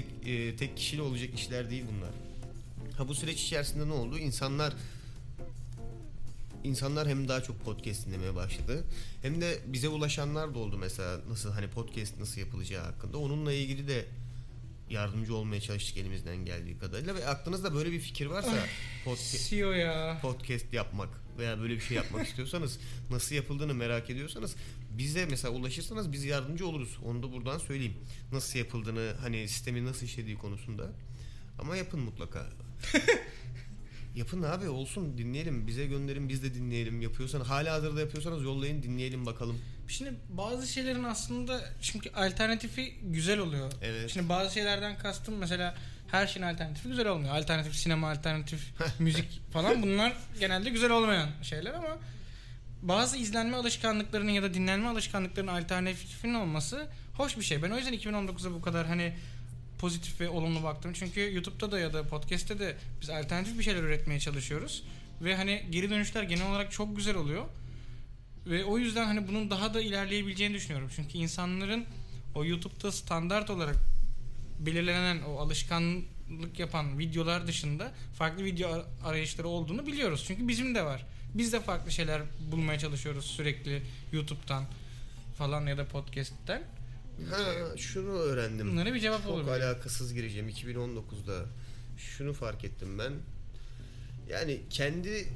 bir tek kişiyle olacak işler değil bunlar. Bu süreç içerisinde ne oldu? İnsanlar hem daha çok podcast dinlemeye başladı hem de bize ulaşanlar da oldu mesela nasıl podcast nasıl yapılacağı hakkında. Onunla ilgili de yardımcı olmaya çalıştık elimizden geldiği kadarıyla ve aklınızda böyle bir fikir varsa podcast yapmak veya böyle bir şey yapmak istiyorsanız, nasıl yapıldığını merak ediyorsanız bize mesela ulaşırsanız biz yardımcı oluruz. Onu da buradan söyleyeyim. Nasıl yapıldığını, sistemin nasıl işlediği konusunda. Ama yapın mutlaka. Yapın abi, olsun, dinleyelim, bize gönderin, biz de dinleyelim. Yapıyorsanız, hala hazırda yapıyorsanız yollayın, dinleyelim bakalım. Şimdi bazı şeylerin aslında çünkü alternatifi güzel oluyor. Evet. Şimdi bazı şeylerden kastım mesela her şeyin alternatifi güzel olmuyor. Alternatif sinema, alternatif müzik falan, bunlar genelde güzel olmayan şeyler ama bazı izlenme alışkanlıklarının ya da dinlenme alışkanlıklarının alternatifinin olması hoş bir şey. Ben o yüzden 2019'a bu kadar pozitif ve olumlu baktım. Çünkü YouTube'da da ya da podcast'te de biz alternatif bir şeyler üretmeye çalışıyoruz. Ve geri dönüşler genel olarak çok güzel oluyor. Ve o yüzden bunun daha da ilerleyebileceğini düşünüyorum. Çünkü insanların o YouTube'da standart olarak belirlenen o alışkanlık yapan videolar dışında farklı video arayışları olduğunu biliyoruz. Çünkü bizim de var. Biz de farklı şeyler bulmaya çalışıyoruz sürekli YouTube'dan falan ya da podcast'ten. Şunu öğrendim. Bunlara bir cevap olur. Çok alakasız gireceğim. 2019'da şunu fark ettim ben. Yani kendi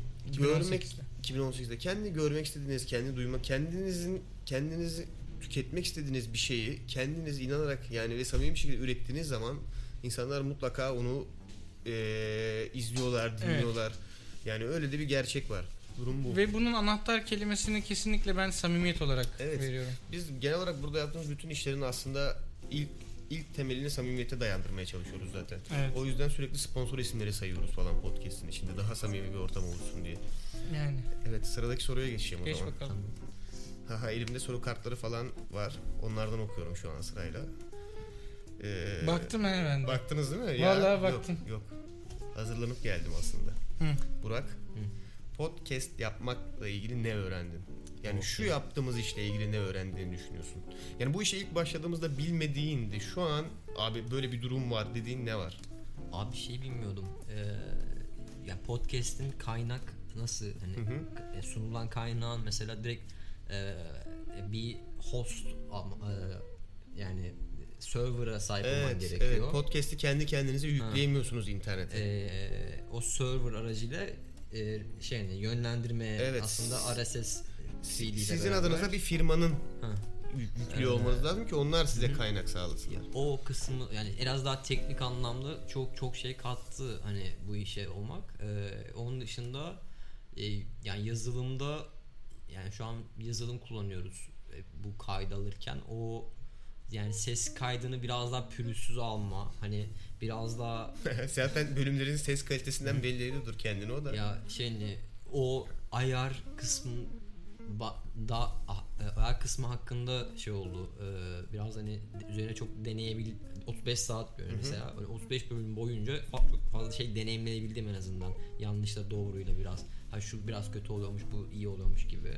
2018'de kendi görmek istediğiniz, kendi duymak, kendinizi tüketmek istediğiniz bir şeyi kendiniz inanarak ve samimi bir şekilde ürettiğiniz zaman insanlar mutlaka onu izliyorlar, dinliyorlar. Evet. Yani öyle de bir gerçek var. Bu. Ve bunun anahtar kelimesini kesinlikle ben samimiyet olarak veriyorum. Biz genel olarak burada yaptığımız bütün işlerin aslında ilk temelini samimiyete dayandırmaya çalışıyoruz zaten. Evet. O yüzden sürekli sponsor isimleri sayıyoruz falan podcast'in içinde. Daha samimi bir ortam olsun diye. Yani. Evet, sıradaki soruya geçeceğim o zaman. Geç bakalım. Elimde soru kartları falan var. Onlardan okuyorum şu an sırayla. Baktım ben. Baktınız değil mi? Vallahi baktım. Yok. Hazırlanıp geldim aslında. Burak. Podcast yapmakla ilgili ne öğrendin? Yani şu yaptığımız işle ilgili ne öğrendiğini düşünüyorsun? Yani bu işe ilk başladığımızda bilmediğinde şu an abi böyle bir durum var dediğin ne var? Abi bilmiyordum. Ya podcast'in kaynak nasıl? Sunulan kaynağın mesela direkt bir host yani server'a sahip olman gerekiyor. Evet, podcast'i kendi kendinize yükleyemiyorsunuz internete. O server aracıyla yönlendirme aslında RSS feed'iyle sizin adınıza bir firmanın yüklüyor olmanız lazım ki onlar size kaynak sağlasınlar. O kısmı yani biraz daha teknik anlamda çok şey kattı hani bu işe olmak. Onun dışında yani yazılımda yani şu an yazılım kullanıyoruz bu kayıt alırken o yani ses kaydını biraz daha pürüzsüz alma hani biraz daha zaten bölümlerin ses kalitesinden belli ediyordur kendini o da. Ya o ayar kısmı ayar kısmı hakkında oldu. Biraz üzerine çok deneyebildim. 35 saat böyle mesela. Öyle 35 bölüm boyunca çok fazla deneyimleyebildim en azından. Yanlışla doğruyla biraz. Şu biraz kötü oluyormuş, bu iyi oluyormuş gibi.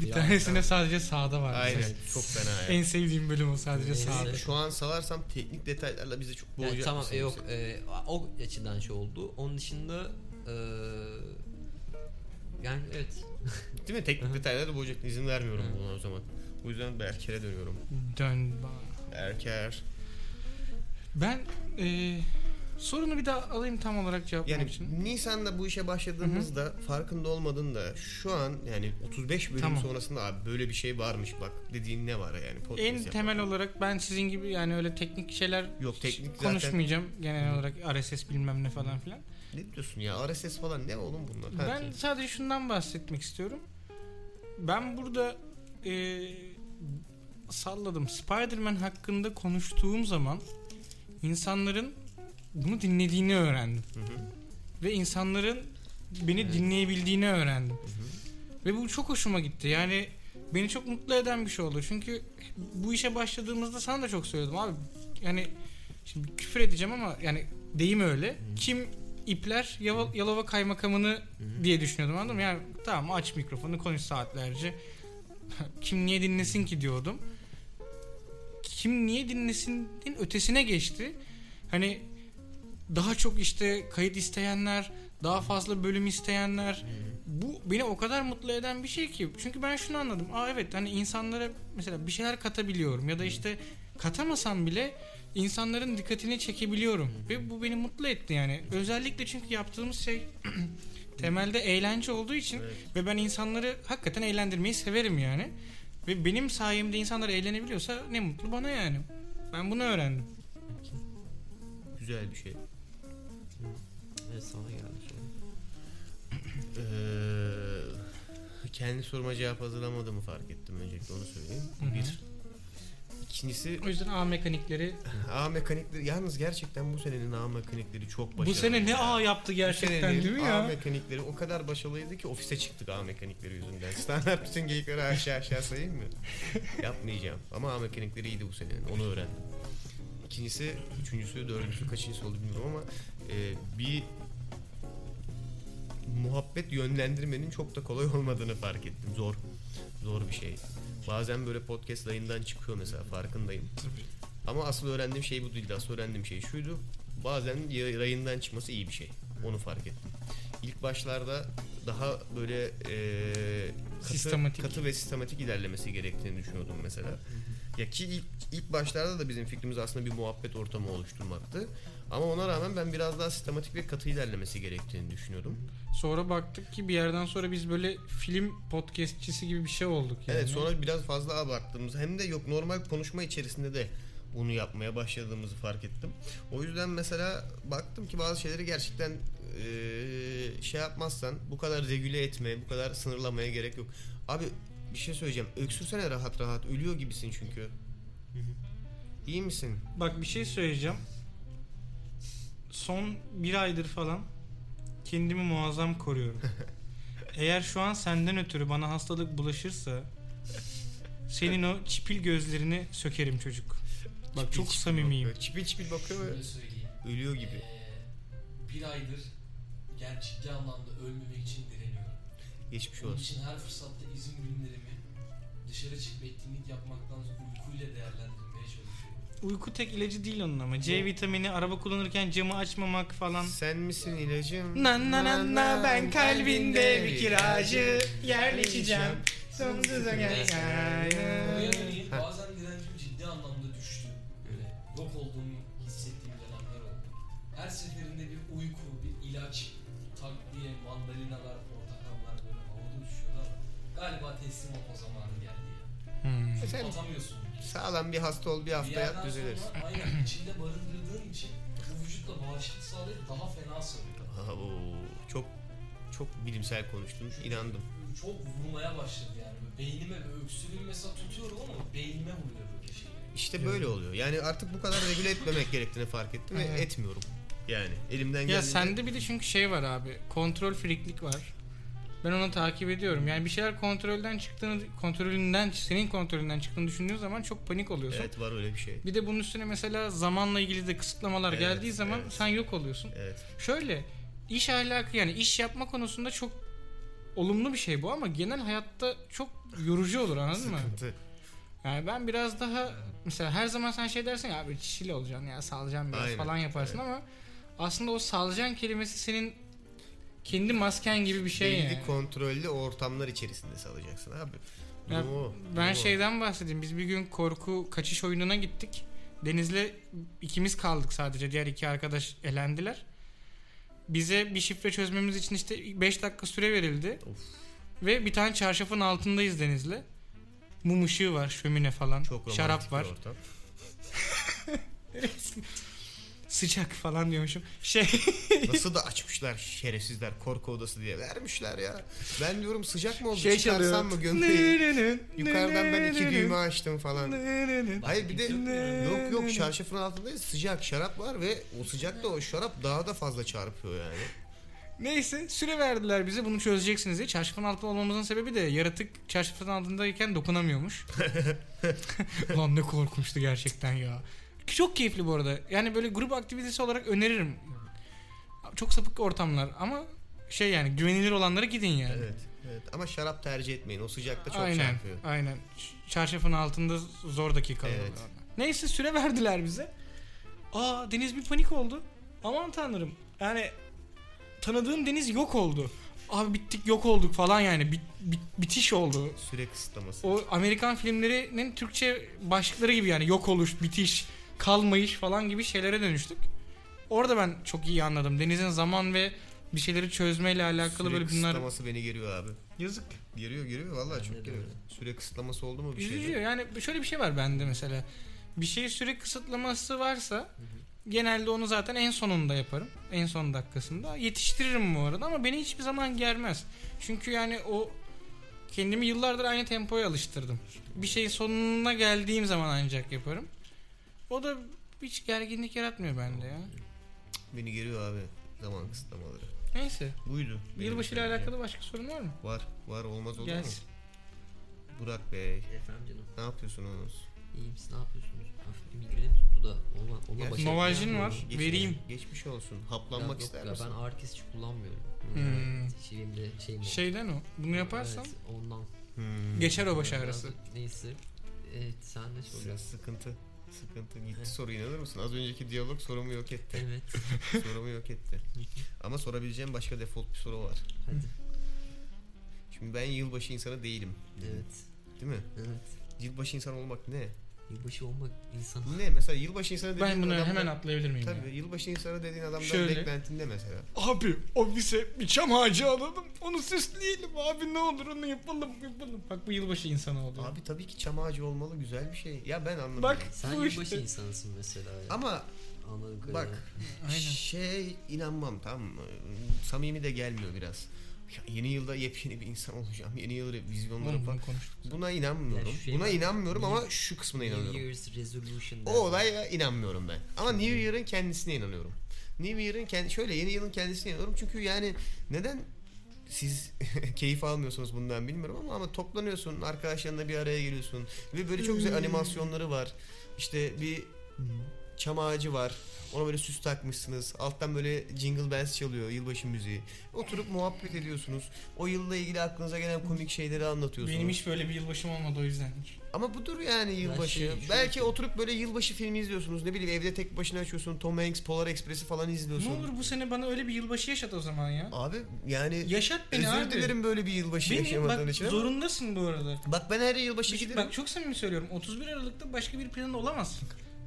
Bir tanesine sadece sağda var. Aynen. Mesela. Çok fena. En sevdiğim bölüm o sadece sağda. Şu an salarsam teknik detaylarla bizi çok boğacak. Yani, tamam yok. O açıdan oldu. Onun dışında yani evet. Değil mi? Teknik detaylara boğacak. İzin vermiyorum buna o zaman. O yüzden Berker'e dönüyorum. Berker. Ben sorunu bir daha alayım tam olarak cevaplamak için. Yani Nisan'da bu işe başladığımızda farkında olmadın da şu an yani 35 bölüm sonrasında abi böyle bir şey varmış bak dediğin ne var yani? Podcast en temel olarak ben sizin gibi yani öyle teknik şeyler konuşmayacağım zaten... genel olarak RSS bilmem ne falan filan. Ne diyorsun ya? RSS falan ne oğlum bunlar? Ben sadece şundan bahsetmek istiyorum. Ben burada salladım. Spiderman hakkında konuştuğum zaman insanların bunu dinlediğini öğrendim. Ve insanların beni dinleyebildiğini öğrendim. Ve bu çok hoşuma gitti. Yani beni çok mutlu eden bir şey oldu. Çünkü bu işe başladığımızda sana da çok söyledim abi. Yani şimdi küfür edeceğim ama yani deyim öyle. Kim İpler Yalova kaymakamını diye düşünüyordum, anladın mı? Yani tamam aç mikrofonu konuş saatlerce. Kim niye dinlesin ki diyordum. Kim niye dinlesinin ötesine geçti. Hani daha çok kayıt isteyenler, daha fazla bölüm isteyenler. Bu beni o kadar mutlu eden bir şey ki. Çünkü ben şunu anladım. Evet hani insanlara mesela bir şeyler katabiliyorum ya da katamasam bile İnsanların dikkatini çekebiliyorum ve bu beni mutlu etti yani. Özellikle çünkü yaptığımız şey temelde eğlence olduğu için ve ben insanları hakikaten eğlendirmeyi severim yani. Ve benim sayemde insanlar eğlenebiliyorsa ne mutlu bana yani. Ben bunu öğrendim. Güzel bir şey. Evet, sana geldi. Kendi soruma cevap hazırlamadığımı fark ettim. Öncelikle onu söyleyeyim. İkincisi, o yüzden A mekanikleri yalnız gerçekten bu senenin A mekanikleri çok başarılı. Bu sene ne A yaptı gerçekten değil mi ya? A mekanikleri o kadar başarılıydı ki ofise çıktık A mekanikleri yüzünden. Standart bütün geyikleri aşağı sayayım mı? Yapmayacağım. Ama A mekanikleri iyiydi bu senenin. Onu öğrendim. İkincisi, üçüncüsü, dördüncüsü, kaçıncısı oldu bilmiyorum ama bir muhabbet yönlendirmenin çok da kolay olmadığını fark ettim. Zor bir şey. Bazen böyle podcast yayından çıkıyor mesela, farkındayım. Ama asıl öğrendiğim şey bu değildi. Asıl öğrendiğim şey şuydu. Bazen yayından çıkması iyi bir şey. Onu fark ettim. İlk başlarda daha böyle katı ve sistematik ilerlemesi gerektiğini düşünüyordum mesela. Ya ki ilk başlarda da bizim fikrimiz aslında bir muhabbet ortamı oluşturmaktı. Ama ona rağmen ben biraz daha sistematik ve katı ilerlemesi gerektiğini düşünüyordum. Sonra baktık ki bir yerden sonra biz böyle film podcastçisi gibi bir şey olduk. Yani. Evet, sonra biraz fazla abarttığımız hem de yok normal konuşma içerisinde de bunu yapmaya başladığımızı fark ettim. O yüzden mesela baktım ki bazı şeyleri gerçekten yapmazsan bu kadar regüle etmeye, bu kadar sınırlamaya gerek yok. Abi bir şey söyleyeceğim. Öksürsene rahat rahat. Ölüyor gibisin çünkü. İyi misin? Bak bir şey söyleyeceğim. Son bir aydır falan kendimi muazzam koruyorum. Eğer şu an senden ötürü bana hastalık bulaşırsa senin o çipil gözlerini sökerim çocuk. Bak çipil, çok samimiyim. Bakıyor. Çipil bakıyor ve ölüyor gibi. Bir aydır gerçek anlamda ölmemek için direniyorum. Geçmiş olsun. Onun için her fırsatta izin günlerimi dışarı çıkıp etkinlik yapmaktan uykuyla değerlendirmeye çalışıyorum. Uyku tek ilacı değil onun ama. C vitamini, araba kullanırken camı açmamak falan. Sen misin ilacım? Na ben kalbinde bir kiracı yerleşeceğim. Sonsuza gel. Bazen direncim ciddi anlamda düştü. Böyle uyku, bir ilaç, takviye, mandalinalar, portakallar böyle havada uçuşuyordu ama galiba teslim olma zamanı geldi ya. Çünkü atamıyorsun. Sağlam bir hasta ol, bir hafta yat düzelirsin. Aynen, içinde barındırdığın için bu vücutla bağışıklık sağlayıp daha fena sarıyor. Çok bilimsel konuştum, inandım. Çok vurmaya başladı yani. Beynime öksürüğüm mesela tutuyorum ama beynime vuruyor böyle şey. İşte böyle oluyor. Yani artık bu kadar regüle etmemek gerektiğini fark ettim ve etmiyorum. Yani elimden geldiğince. Ya sende bir de çünkü şey var abi. Kontrol friklik var. Ben onu takip ediyorum. Yani bir şeyler senin kontrolünden çıktığını düşündüğün zaman çok panik oluyorsun. Evet, var öyle bir şey. Bir de bunun üstüne mesela zamanla ilgili de kısıtlamalar geldiği zaman sen yok oluyorsun. Evet. Şöyle iş ahlakı, yani iş yapma konusunda çok olumlu bir şey bu ama genel hayatta çok yorucu olur, anladın mı? Sıkıntı. Yani ben biraz daha mesela her zaman sen şey dersin ya abi, çişili olacaksın ya, salacaksın biraz falan yaparsın ama aslında o salacaksın kelimesi senin kendi masken gibi bir şey belli yani. Kontrollü ortamlar içerisinde salacaksın abi. Ya, ben şeyden bahsedeyim. Biz bir gün korku kaçış oyununa gittik. Deniz'le ikimiz kaldık sadece. Diğer iki arkadaş elendiler. Bize bir şifre çözmemiz için işte 5 dakika süre verildi. Of. Ve bir tane çarşafın altındayız Deniz'le. Mum ışığı var, şömine falan. Çok şarap var. Sıcak falan diyormuşum. Nasıl da açmışlar şerefsizler korku odası diye vermişler ya. Ben diyorum sıcak mı oldu? Çıkarsam mı gömleği? Yukarıdan ben 2 düğme açtım falan. Hayır bir de yok şarşafın altında sıcak şarap var ve o sıcakta o şarap daha da fazla çarpıyor yani. Neyse süre verdiler bize, bunu çözeceksiniz diye. Çarşafın altında olmamızın sebebi de yaratık çarşafın altındayken dokunamıyormuş. Lan ne korkunçtu gerçekten ya. Çok keyifli bu arada. Yani böyle grup aktivitesi olarak öneririm. Çok sapık ortamlar ama şey yani güvenilir olanlara gidin yani. Evet. Ama şarap tercih etmeyin. O sıcakta çok çarpıyor. Aynen. Çarşafın altında zor dakikalar oluyor. Neyse süre verdiler bize. Deniz bir panik oldu. Aman tanrım. Yani tanıdığım Deniz yok oldu. Abi bittik, yok olduk falan yani. Bitiş oldu. Süre kısıtlaması. O Amerikan filmlerinin Türkçe başlıkları gibi yani, yok oluş, bitiş, kalmayış falan gibi şeylere dönüştük. Orada ben çok iyi anladım. Deniz'in zaman ve bir şeyleri çözmeyle alakalı süre böyle bunlar. Süre kısıtlaması beni geriyor abi. Yazık. Geriyor vallahi yani çok geriyor. Süre kısıtlaması oldu mu bir şey? Üzücü. Yani şöyle bir şey var bende mesela. Bir şey süre kısıtlaması varsa genelde onu zaten en sonunda yaparım. En son dakikasında. Yetiştiririm bu arada ama beni hiçbir zaman germez. Çünkü yani o kendimi yıllardır aynı tempoya alıştırdım. Bir şeyin sonuna geldiğim zaman ancak yaparım. O da hiç gerginlik yaratmıyor bende ya. Beni geriyor abi zaman kısıtlamaları. Neyse. Buydu. Yılbaşıyla alakalı başka sorun var mı? Var olmaz olur mu? Burak Bey. Efendim canım. Ne yapıyorsunuz? İyiyim, siz ne yapıyorsunuz? Hafif bir migrenim tuttu da. Novajin var. Vereyim. Geçmiş olsun. Haplanmak ister misin? Ben ağır kesici kullanmıyorum. Şeyden o. Bunu yaparsan. Evet, ondan. Geçer o baş ağrısı. Neyse. Evet, sen de soruyorsun. Sıkıntı. Gitti evet. Soru, inanır mısın? Az önceki diyalog sorumu yok etti. Evet. Sorumu yok etti. Ama sorabileceğim başka default bir soru var. Hadi. Şimdi ben yılbaşı insanı değilim. Evet. Değil mi? Evet. Yılbaşı insanı olmak ne? Yılbaşı olmak insanı. Ne? Mesela yılbaşı insanı dediğin adamdan... Ben bunu hemen atlayabilir miyim? Tabii. Ya? Yılbaşı insanı dediğin adamdan beklentinde mesela. Abi o bize bir çam ağacı alalım. Onu süsleyelim. Abi ne olur onu yapalım. Bak bu yılbaşı insanı oluyor. Abi tabii ki çam ağacı olmalı. Güzel bir şey. Ya ben anlamadım. Bak sen yılbaşı insansın mesela. Yani. Ama bak inanmam, tamam mı? Samimi de gelmiyor biraz. Ya yeni yılda yepyeni bir insan olacağım. Yeni yıl vizyonlarım var. Buna inanmıyorum. Buna inanmıyorum ama şu kısmına inanıyorum. New Year's Resolution. O olaya inanmıyorum ben. Ama New Year'ın kendisine inanıyorum. New Year'ın yeni yılın kendisine inanıyorum. Çünkü yani neden siz keyif almıyorsunuz bundan bilmiyorum ama toplanıyorsun, arkadaşlarınla bir araya geliyorsun ve böyle çok güzel animasyonları var. İşte bir çam ağacı var. Ona böyle süs takmışsınız. Alttan böyle Jingle Bells çalıyor, yılbaşı müziği. Oturup muhabbet ediyorsunuz. O yılla ilgili aklınıza gelen komik şeyleri anlatıyorsunuz. Benim hiç böyle bir yılbaşım olmadı, o yüzden. Ama budur yani yılbaşı. Belki oturup böyle yılbaşı filmi izliyorsunuz. Ne bileyim, evde tek başına açıyorsun. Tom Hanks, Polar Express'i falan izliyorsun. Ne olur bu sene bana öyle bir yılbaşı yaşat o zaman ya. Abi yani yaşat beni abi. Özür dilerim böyle bir yılbaşı yaşamadığın için. Bak zorundasın bu arada. Bak ben her yılbaşı giderim. Bak çok samimi söylüyorum. 31 Aralık'ta başka bir planın olamaz.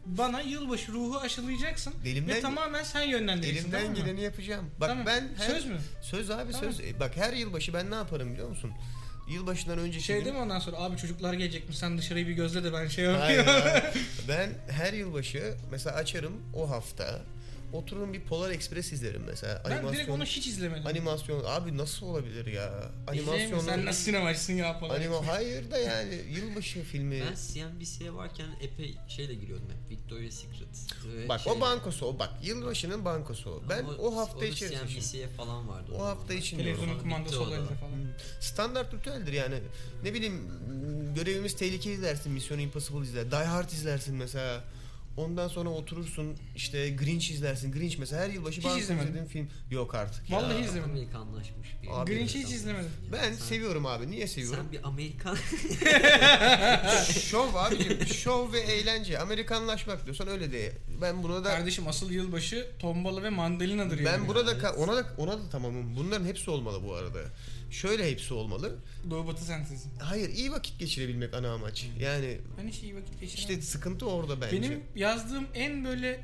bana yılbaşı ruhu aşılayacaksın ve tamamen sen yönlendireceksin. Elimden geleni yapacağım. Bak tamam. Söz mü? Söz abi tamam. Söz. Bak her yılbaşı ben ne yaparım biliyor musun? Yılbaşından önceki gün... Değil mi ondan sonra? Abi çocuklar gelecekmiş, sen dışarıyı bir gözle de ben yapıyorum. Ben her yılbaşı mesela açarım o hafta. Otururum bir Polar Express izlerim mesela. Ben direkt onu hiç izlemedim. Animasyon. Abi nasıl olabilir ya? Animasyon. Sen nasıl sinemacısın ya Polar Express? Hayır da yani yılbaşı filmi. Ben CNBC'ye varken epey şeyle giriyordum hep. Victoria's Secret. Bak o bankosu o. Bak yılbaşının bankosu o. Ben o hafta içerisinde. O CNBC'ye falan vardı. O hafta içinde. Televizyonun kumandası olaydı falan. Standart ritüeldir yani. Ne bileyim Görevimiz Tehlikeli izlersin. Mission Impossible izler. Die Hard izlersin mesela. Ondan sonra oturursun işte Grinch izlersin. Grinch mesela her yılbaşı bazen izlediğim film yok artık. Vallahi ya, izlemedim. Amerikanlaşmış bir. Grinch'i hiç izlemedim. Ben seviyorum abi. Niye seviyorum? Sen bir Amerikan. Şov abicim. Şov ve eğlence. Amerikanlaşmak diyorsan öyle de. Ben buna da kardeşim asıl yılbaşı tombala ve mandalinadır. Ben yani burada ona da tamamım. Bunların hepsi olmalı bu arada. Şöyle hepsi olmalı. Doğu batı sentezi. Hayır, iyi vakit geçirebilmek ana amaç. Yani ben hiç iyi vakit geçiremiyorum. İşte sıkıntı orada bence. Benim yazdığım en böyle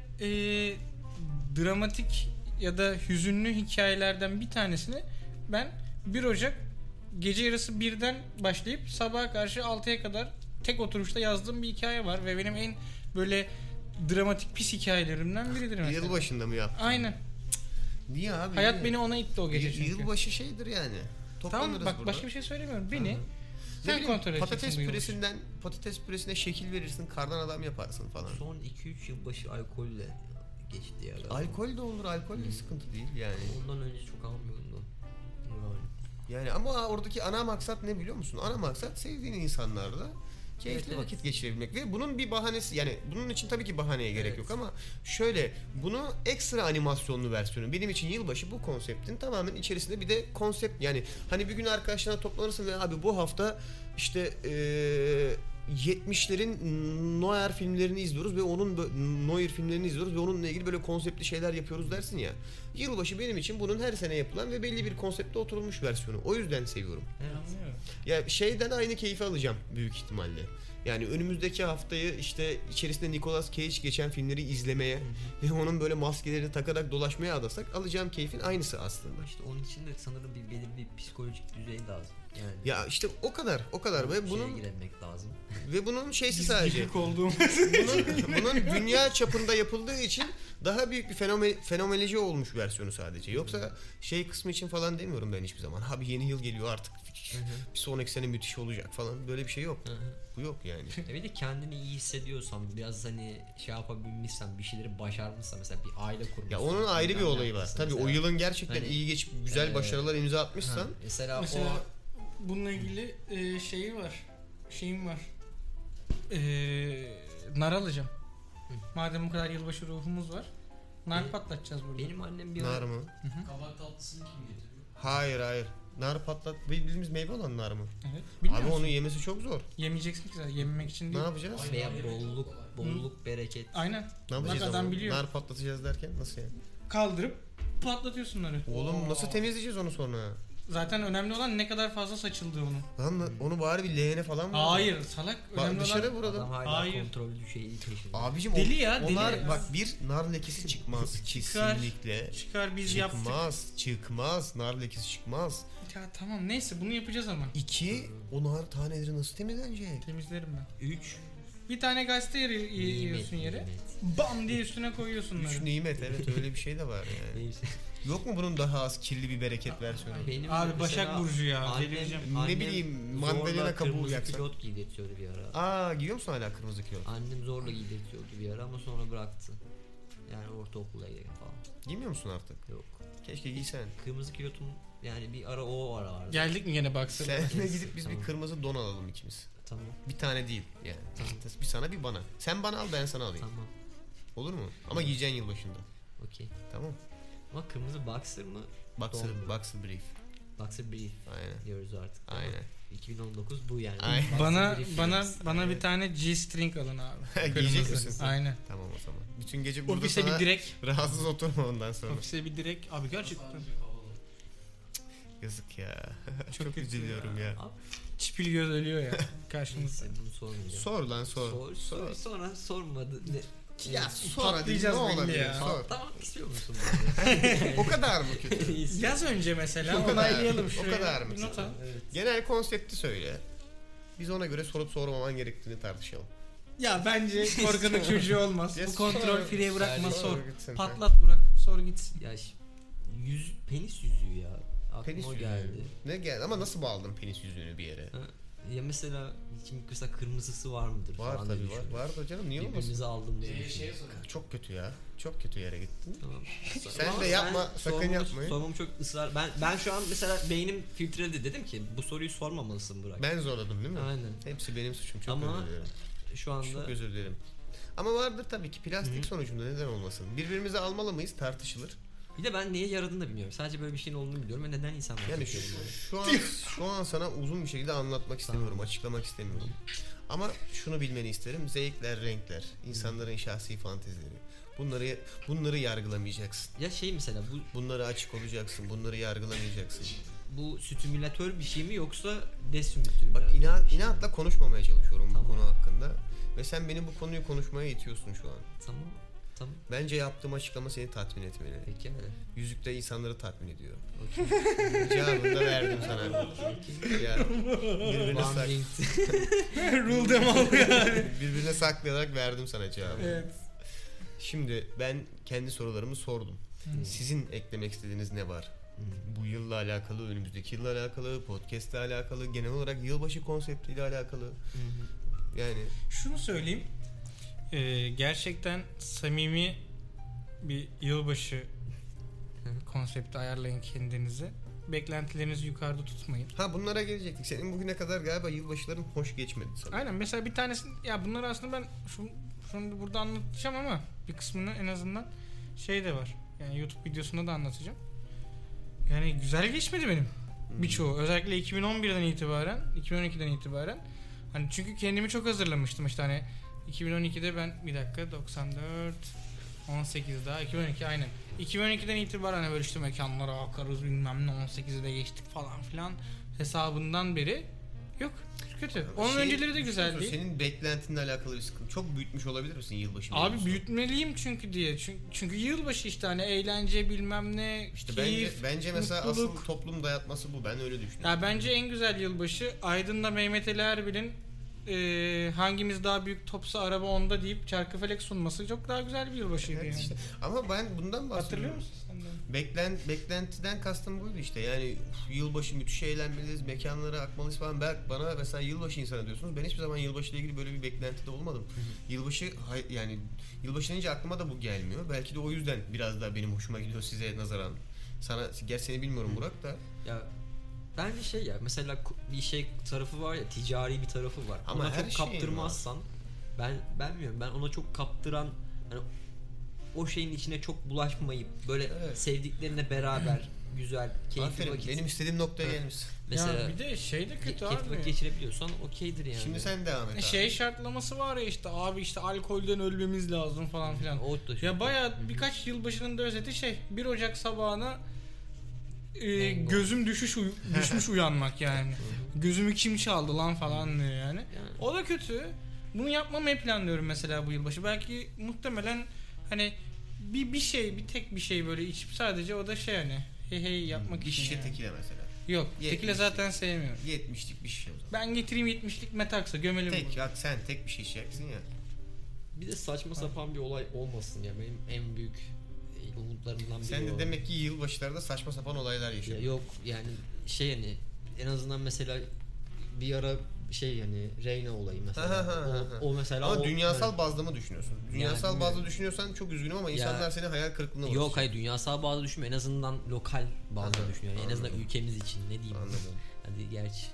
dramatik ya da hüzünlü hikayelerden bir tanesini ben 1 Ocak gece yarısı 1'den başlayıp sabaha karşı 6'ya kadar tek oturuşta yazdığım bir hikaye var ve benim en böyle dramatik pis hikayelerimden biridir mesela. Yılbaşında mı yaptın? Aynen. Niye abi? Hayat beni ona itti o gece çünkü. Yılbaşı şeydir yani. Toplanırız bak, burada. Başka bir şey söylemiyorum. Beni sen kontrol edeceksin. Patates püresine şekil verirsin, kardan adam yaparsın falan. Son 2-3 yılbaşı alkolle geçti ya. Alkol de olur, alkol de sıkıntı değil yani. Ondan önce çok almıyordum da. Yani ama oradaki ana maksat ne biliyor musun? Ana maksat sevdiğin insanlarla keyifli vakit geçirebilmek ve bunun bir bahanesi, yani bunun için tabii ki bahaneye gerek yok ama şöyle, bunu ekstra animasyonlu versiyonu benim için yılbaşı bu konseptin tamamen içerisinde bir de konsept, yani hani bir gün arkadaşlarına toplanırsın ve abi bu hafta işte 70'lerin Noir filmlerini izliyoruz ve onunla ilgili böyle konseptli şeyler yapıyoruz dersin ya. Yılbaşı benim için bunun her sene yapılan ve belli bir konsepte oturulmuş versiyonu. O yüzden seviyorum. Anlıyorum. Ya şeyden aynı keyfi alacağım büyük ihtimalle. Yani önümüzdeki haftayı işte içerisinde Nicolas Cage geçen filmleri izlemeye ve onun böyle maskelerini takarak dolaşmaya adasak alacağım keyfin aynısı aslında. İşte onun için de sanırım belirli bir psikolojik düzey lazım. Yani ya işte o kadar ve bunun giremek lazım. Ve bunun şeysi sadece. bunun dünya çapında yapıldığı için daha büyük bir fenomenoloji olmuş versiyonu sadece. Yoksa şey kısmı için falan demiyorum ben hiçbir zaman. Abi yeni yıl geliyor artık. Bir sonraki sene müthiş olacak falan. Böyle bir şey yok. Bu yok yani. Bir de kendini iyi hissediyorsan, biraz hani şey yapabilmişsen, bir şeyleri başarmışsan, mesela bir aile kurmuşsan. Ya onun ayrı bir olayı var. Tabii mesela, o yılın gerçekten hani, iyi geçip güzel başarılar imza atmışsan. Mesela bununla ilgili şeyim var. Nar alacağım. Madem bu kadar yılbaşı ruhumuz var, nar patlatacağız burada. Benim annem bir nar mı? Kabak tatlısını kim getiriyor? Hayır. Nar bildiğimiz meyve olan nar mı? Evet. Bilmiyorum. Abi onu yemesi çok zor. Yemeyeceksin ki zaten. Yememek için değil. Ne yapacağız? Veya bolluk, bereket. Aynen. Ne yapacağız? Adam biliyor. Nar patlatacağız derken nasıl yani? Kaldırıp patlatıyorsun narı. Oğlum nasıl temizleyeceğiz onu sonra? Zaten önemli olan ne kadar fazla saçıldığı onun. Lan onu bari bir leğene falan mı? Hayır salak. Önemli dışarı vuralım. Hayır. Kontrollü şeyi peşinde. Abicim deli ya, deli. Onlar bak bir nar lekesi çıkmaz kesinlikle. Çıkar biz yaptık. Çıkmaz. Nar lekesi çıkmaz. Ya tamam neyse bunu yapacağız ama. 2 o nar taneleri nasıl temizlenecek? Temizlerim ben. 3 bir tane gazete yiyorsun yere. Bam diye üstüne koyuyorsun. 3 nimet evet öyle bir şey de var yani. Neyse. Yok mu bunun daha az kirli bir bereket versiyonu? Abi Başak Burcu ya. Annem, ne bileyim mandalina kabuğu yaksak. Kırmızı kilot giydirtiyordu bir ara. Giyiyor musun hala kırmızı kilot? Annem zorla giydirtiyordu bir ara ama sonra bıraktı. Yani ortaokula gidelim falan. Giymiyor musun artık? Yok. Keşke giysen. Kırmızı kilotum yani bir ara o vardı. Geldik mi gene baksana? Seninle gidip biz bir kırmızı don alalım ikimiz. Tamam. Bir tane değil yani. Tamam. Bir sana bir bana. Sen bana al ben sana alayım. Tamam. Olur mu? Ama giyeceksin yılbaşında. Okey. Tamam. Ama kırmızı boxer mı? Boxer brief. Aynen. Diyoruz artık. Aynen. Ama 2019 bu yani. Aynen. Bana bir tane G-string alın abi. Giyecek misin? Aynen. Tamam o zaman. Bütün gece burada ofise sana bir direk. Rahatsız oturma ondan sonra. Ofise bir direk. Abi gerçekten. Yazık ya. Çok üzülüyorum ya. Çipil göz ölüyor ya karşımızda. Bunu sormayacağım. Sor lan sor. Sonra sormadı. Ya patlayacağız belli ya. Patlamak istiyor musun? O kadar mı kötü? Yaz önce mesela. O kadar, o kadar mı? Evet. Genel konsepti söyle. Biz ona göre sorup sormaman gerektiğini tartışalım. Ya bence korkanın çocuğu olmaz. Bu kontrol free bırakma, sor. Patlat Burak, sor gitsin. Ya yüz, penis yüzüğü ya. Aklıma penis yüzüğü geldi. Ne geldi ama nasıl bağladın penis yüzüğünü bir yere? Ha. Ya mesela şimdi kısa kırmızısı var mıdır? Var tabii, var. Var da canım, niye olmasın? Birbirimizi aldım diye. Çok kötü ya. Çok kötü yere gittin. Tamam. Sen de yapma, sakın yapmayın. Sormam çok ısrar. Ben şu an mesela beynim filtreledi, dedim ki bu soruyu sormamalısın Burak. Ben zorladım değil mi? Aynen. Hepsi benim suçum, çok özür dilerim. Ama şu anda çok özür dilerim. Ama vardır tabii ki plastik sonucunda, neden olmasın? Birbirimizi almalı mıyız tartışılır. Bir de ben neye yaradığını da bilmiyorum. Sadece böyle bir şeyin olduğunu biliyorum ve neden insanlar... Yani şu an sana uzun bir şekilde anlatmak istemiyorum, açıklamak istemiyorum. Ama şunu bilmeni isterim. Zevkler, renkler, insanların şahsi fantezileri. Bunları yargılamayacaksın. Ya mesela bunları açık olacaksın, bunları yargılamayacaksın. Bu stimülatör bir şey mi yoksa destimülatör? Bak inatla konuşmamaya çalışıyorum bu konu hakkında. Ve sen beni bu konuyu konuşmaya itiyorsun şu an. Tamam. Bence yaptığım açıklama seni tatmin etmeli. Peki mi? Yüzükte insanları tatmin ediyor. Okay. Cevabını da verdim sana. Birbirine birbirine saklayarak verdim sana cevabı. Evet. Şimdi ben kendi sorularımı sordum. Sizin eklemek istediğiniz ne var? Bu yılla alakalı, önümüzdeki yılla alakalı, podcast'le alakalı, genel olarak yılbaşı konseptiyle alakalı. Yani şunu söyleyeyim. Gerçekten samimi bir yılbaşı konsepti ayarlayın kendinize. Beklentilerinizi yukarıda tutmayın. Ha, bunlara gelecektik. Senin bugüne kadar galiba yılbaşıların hoş geçmedi sana. Aynen, mesela bir tanesini, ya bunları aslında ben şunu burada anlatacağım ama bir kısmını en azından şey de var. Yani YouTube videosunda da anlatacağım. Yani güzel geçmedi benim birçoğu. Özellikle 2011'den itibaren, 2012'den itibaren. Hani çünkü kendimi çok hazırlamıştım işte, hani 2012'de ben, bir dakika, 94 18 daha 2012, aynen 2012'den itibaren böyle işte mekanlara akarız bilmem ne, 18'de geçtik falan filan hesabından beri yok, kötü. Onun önceleri de güzeldi. Senin beklentinle alakalı bir sıkıntı. Çok büyütmüş olabilir misin yılbaşı? Abi büyütmeliyim çünkü diye. Çünkü yılbaşı işte hani eğlence bilmem ne. İşte keyif, bence mesela mutluluk. Asıl toplum dayatması bu. Ben öyle düşünüyorum. Ya bence en güzel yılbaşı Aydın'da Mehmet Ali Erbil'in hangimiz daha büyük topsa araba onda deyip çarkıfelek sunması çok daha güzel bir yılbaşıydı. Evet, yani. İşte. Ama ben bundan bahsediyorum. Hatırlıyor musun sen de? Beklentiden kastım buydu işte. Yani yılbaşı müthiş eğlenmeliyiz, mekanlara akmalıyız falan. Bana mesela yılbaşı insanı diyorsunuz. Ben hiçbir zaman yılbaşıyla ilgili böyle bir beklentide olmadım. Yılbaşı deyince aklıma da bu gelmiyor. Belki de o yüzden biraz daha benim hoşuma gidiyor size nazaran. Gerçi seni bilmiyorum Burak da. Ya. Bence mesela bir şey tarafı var ya, ticari bir tarafı var. Ama ona çok kaptırmazsan, ben bilmiyorum, ben ona çok kaptıran, hani o şeyin içine çok bulaşmayıp böyle sevdiklerine beraber güzel, keyifli vakit. Benim istediğim noktaya gelmişsin. Mesela ya bir de de kötü abi. Keyifli vakit geçirebiliyorsan okeydir yani. Şimdi sen devam et abi. Şartlaması var ya işte abi, işte alkolden ölmemiz lazım falan filan. Ya bayağı birkaç yılbaşının da özeti 1 Ocak sabahına gözüm düşmüş uyanmak yani. Gözümü kim çaldı lan falan diyor yani. O da kötü. Bunu yapmamayı planlıyorum mesela bu yılbaşı. Belki muhtemelen hani bir tek bir şey böyle içip, sadece o da hani hey yapmak için. Bir şişe tekile mesela. Yok, tekile zaten sevmiyorum. 70'lik bir şişe o zaman. Ben getireyim 70'lik Matrax'a gömelim. Sen tek bir şey içeceksin ya. Bir de saçma sapan bir olay olmasın ya, benim en büyük umutlarımdan biri. Sen de demek ki yılbaşılarda saçma sapan olaylar yaşıyorsun. Yok yani yani en azından mesela bir ara hani Reyna olayı mesela. O mesela. Ama dünyasal bazda mı düşünüyorsun? Dünyasal bazda düşünüyorsan çok üzgünüm ama insanlar seni hayal kırıklığına uğratır. Yok, hayır, dünyasal bazda düşünmüyor. En azından lokal bazda düşünüyor. En azından ülkemiz için ne diyeyim. Hadi gerçi.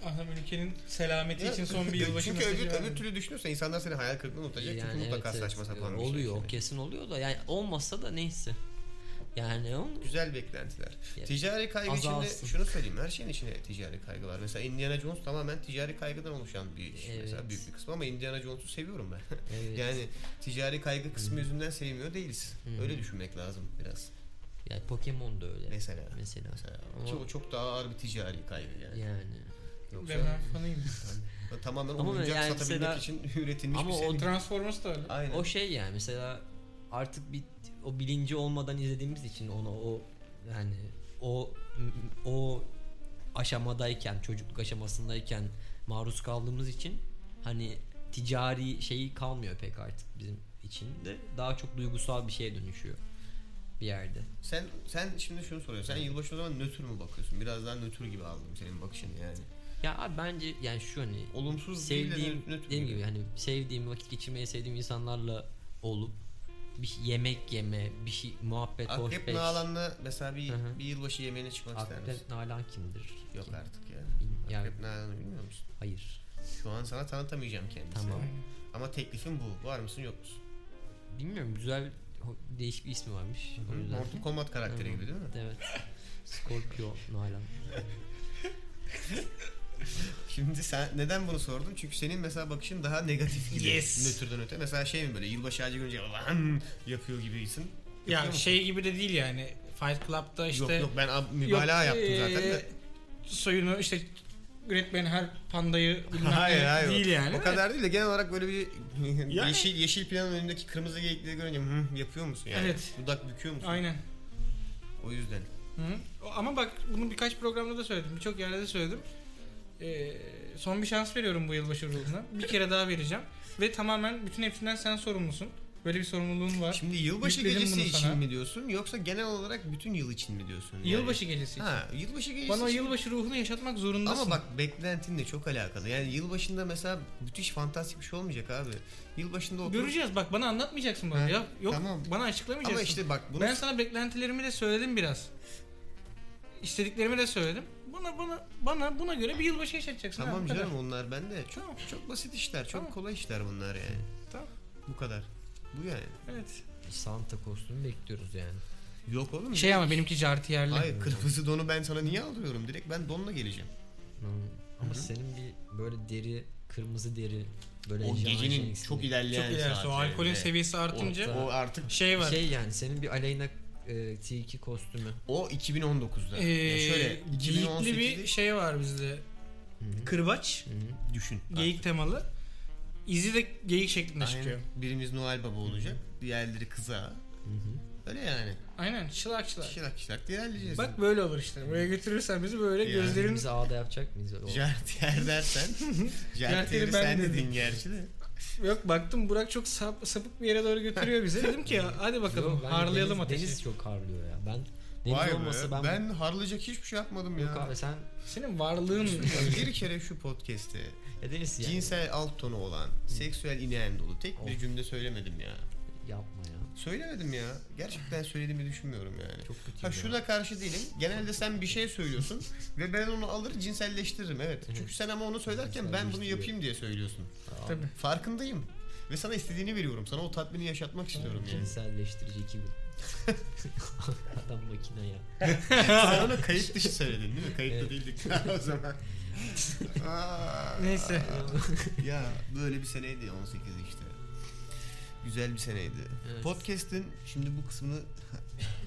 Ülkenin selameti için son bir yılbaşı mesajı. Çünkü öbür türlü düşünürsen insanlar seni hayal kırıklığına uğratacak. Çünkü mutlaka saçma sapan bir şey. Oluyor, kesin oluyor da yani olmazsa da neyse. Yani güzel beklentiler. Ticari kaygı içinde şunu söyleyeyim. Her şeyin içinde ticari kaygı var. Mesela Indiana Jones tamamen ticari kaygıdan oluşan bir iş. Evet. Mesela büyük bir kısmı, ama Indiana Jones'u seviyorum ben. Evet. Yani ticari kaygı kısmı yüzünden sevmiyor değiliz. Öyle düşünmek lazım biraz. Yani Pokemon da öyle. Mesela. Çok daha ağır bir ticari kaygı yani. Yoksa ben fanıyım. Tamamen oyuncak satabilmek için üretilmiş bir şey. Ama o Transformers da öyle. Aynen. O mesela artık bir o bilinci olmadan izlediğimiz için onu o yani o aşamadayken, çocukluk aşamasındayken maruz kaldığımız için hani ticari şeyi kalmıyor pek artık bizim içinde. Daha çok duygusal bir şeye dönüşüyor bir yerde. Sen şimdi şunu soruyorsun. Sen yılbaşına o zaman nötr mü bakıyorsun? Biraz daha nötr gibi aldım senin bakışını yani. Ya abi bence yani şu hani olumsuz sevdiğim dediğim gibi hani sevdiğim, vakit geçirmeyi sevdiğim insanlarla olup bir yemek yeme, bir şey muhabbet, hoşbeş. Akrep Nalan'la mesela bir yılbaşı yemeğine çıkmak ister misin? Akrep Nalan kimdir? Yok kim? Artık yani. Akrep Nalan'ı bilmiyor musun? Hayır. Şu an sana tanıtamayacağım kendisini. Tamam. Ama teklifim bu. Var mısın yok musun? Bilmiyorum. Güzel, değişik bir ismi varmış. Mortal Kombat karakteri gibi değil mi? Evet. Scorpio Nalan. Şimdi sen neden bunu sordum? Çünkü senin mesela bakışın daha negatif gibi. Yes. Nötrden öte. Mesela şey mi böyle yılbaşı ağacı görünce lan yapıyor gibisin. Yapıyor ya musun? Şey gibi de değil yani. Fight Club'da işte. Yok ben mübalağa yaptım zaten de. Soyunu işte üretmeyen her pandayı bilmem hayır, değil yani. O kadar değil de genel olarak böyle bir yani, yeşil planın önündeki kırmızı geyikleri görünce yapıyor musun yani? Evet. Dudak büküyor musun? Aynen. O yüzden. Hı. Ama bak bunu birkaç programda da söyledim. Birçok yerde de söyledim. Son bir şans veriyorum bu yılbaşı ruhuna. Bir kere daha vereceğim. Ve tamamen bütün hepsinden sen sorumlusun. Böyle bir sorumluluğun var. Şimdi yılbaşı gecesi için mi diyorsun? Yoksa genel olarak bütün yıl için mi diyorsun? Yani? Yılbaşı gecesi için. Ha, yılbaşı gecesi bana için. Yılbaşı ruhunu yaşatmak zorundasın. Ama bak beklentinle çok alakalı. Yani yılbaşında mesela müthiş fantastik bir şey olmayacak abi. Yılbaşında oturup... Göreceğiz bak bana anlatmayacaksın bana. Ya, yok tamam. Bana açıklamayacaksın. Ama işte bak bunu... Ben sana beklentilerimi de söyledim biraz. İstediklerimi de söyledim. Bana buna göre bir yılbaşı yaşatacaksın. Tamam canım onlar bende. Çok basit işler, çok kolay işler bunlar yani. Tamam. Bu kadar. Bu yani. Evet. Santa kostümü bekliyoruz yani. Yok oğlum. Şey ama benimki jartiyerli. Hayır, kırmızı donu ben sana niye alıyorum? Direkt ben donla geleceğim. Ama senin bir böyle deri, kırmızı deri böyle o gecenin çok ilerleyen saati. O alkolün seviyesi artınca o artık şey var. Şey yani senin bir Aleyna T2 kostümü. O 2019'da. Yani şöyle 2018'de bir şey var bizde. Hı-hı. Kırbaç. Hı-hı. Düşün. Geyik artık. Temalı. İzi de geyik şeklinde aynen. Çıkıyor. Birimiz Noel Baba olacak. Hı-hı. Diğerleri kıza. Hı-hı. Öyle yani. Aynen. Şılak şılak diğerleyeceğiz. Bak yani. Böyle olur işte. Buraya götürürsen bizi böyle yani gözlerimiz ağda yapacak mıyız? Jartiyer dersen. Jartiyeri sen dedin gerçi de. Yok baktım Burak çok sapık bir yere doğru götürüyor bizi. Dedim ki ya hadi bakalım yok, harlayalım ateşi. Deniz çok harlıyor ya. Deniz olmasa ben harlayacak hiçbir şey yapmadım yok ya. Abi senin varlığın bir kere şu podcast'te ya Deniz yani. Cinsel alt tonu olan, seksüel ineğen dolu tek bir cümle söylemedim ya. Yapma ya. Söylemedim ya. Gerçekten söylediğimi düşünmüyorum yani. Çok kötü. Ha şuna karşı değilim. Genelde sen bir şey söylüyorsun ve ben onu alır cinselleştiririm evet. Çünkü sen ama onu söylerken ben bunu yapayım diye söylüyorsun. Tabii. Farkındayım. Ve sana istediğini veriyorum. Sana o tatmini yaşatmak istiyorum yani. Cinselleştirici 2000. Adam makine ya. Sen ona kayıt dışı söyledin değil mi? Kayıtlı değildik o zaman. Neyse. Ya böyle bir seneydi 18 işte. Güzel bir seneydi. Evet. Podcast'in şimdi bu kısmını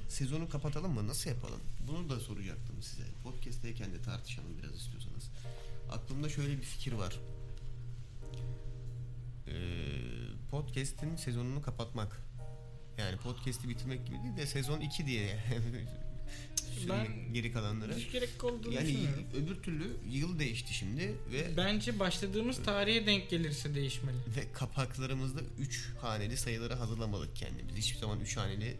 sezonu kapatalım mı? Nasıl yapalım? Bunu da soracaktım size. Podcast'teyken de tartışalım biraz istiyorsanız. Aklımda şöyle bir fikir var. Podcast'in sezonunu kapatmak. Yani podcast'i bitirmek gibi değil de sezon 2 diye geri kalanları. Hiç gerek olduğunu yani düşünmüyorum. Öbür türlü yıl değişti şimdi ve bence başladığımız tarihe denk gelirse değişmeli. Ve kapaklarımızda 3 haneli sayıları hazırlamadık kendimiz. Hiçbir zaman 3 haneli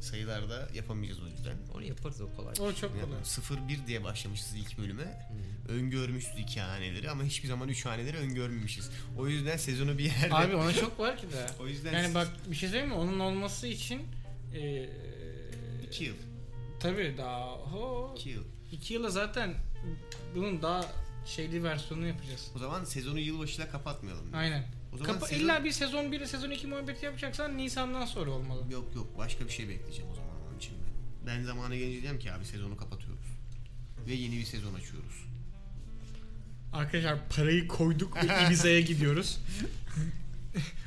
sayılarda yapamayacağız o yüzden. Onu yaparız o kolay. O çok kolay. 0-1 diye başlamışız ilk bölüme. Öngörmüşüz 2 haneleri ama hiçbir zaman 3 haneleri öngörmemişiz. O yüzden sezonu bir yerde... Abi ona çok var ki de. O yüzden yani bak bir şey söyleyeyim mi? Onun olması için... 2 yıl. Tabii daha 2 yıla zaten bunun daha şeyli versiyonunu yapacağız. O zaman sezonu yılbaşıyla kapatmayalım. Yani. Aynen. O zaman sezon... İlla bir sezon 1 sezon 2 muhabbeti yapacaksan Nisan'dan sonra olmalı. Yok başka bir şey bekleyeceğim o zaman onun için ben. Ben zamana gelince diyeceğim ki abi sezonu kapatıyoruz. Ve yeni bir sezon açıyoruz. Arkadaşlar parayı koyduk ve Ibiza'ya gidiyoruz.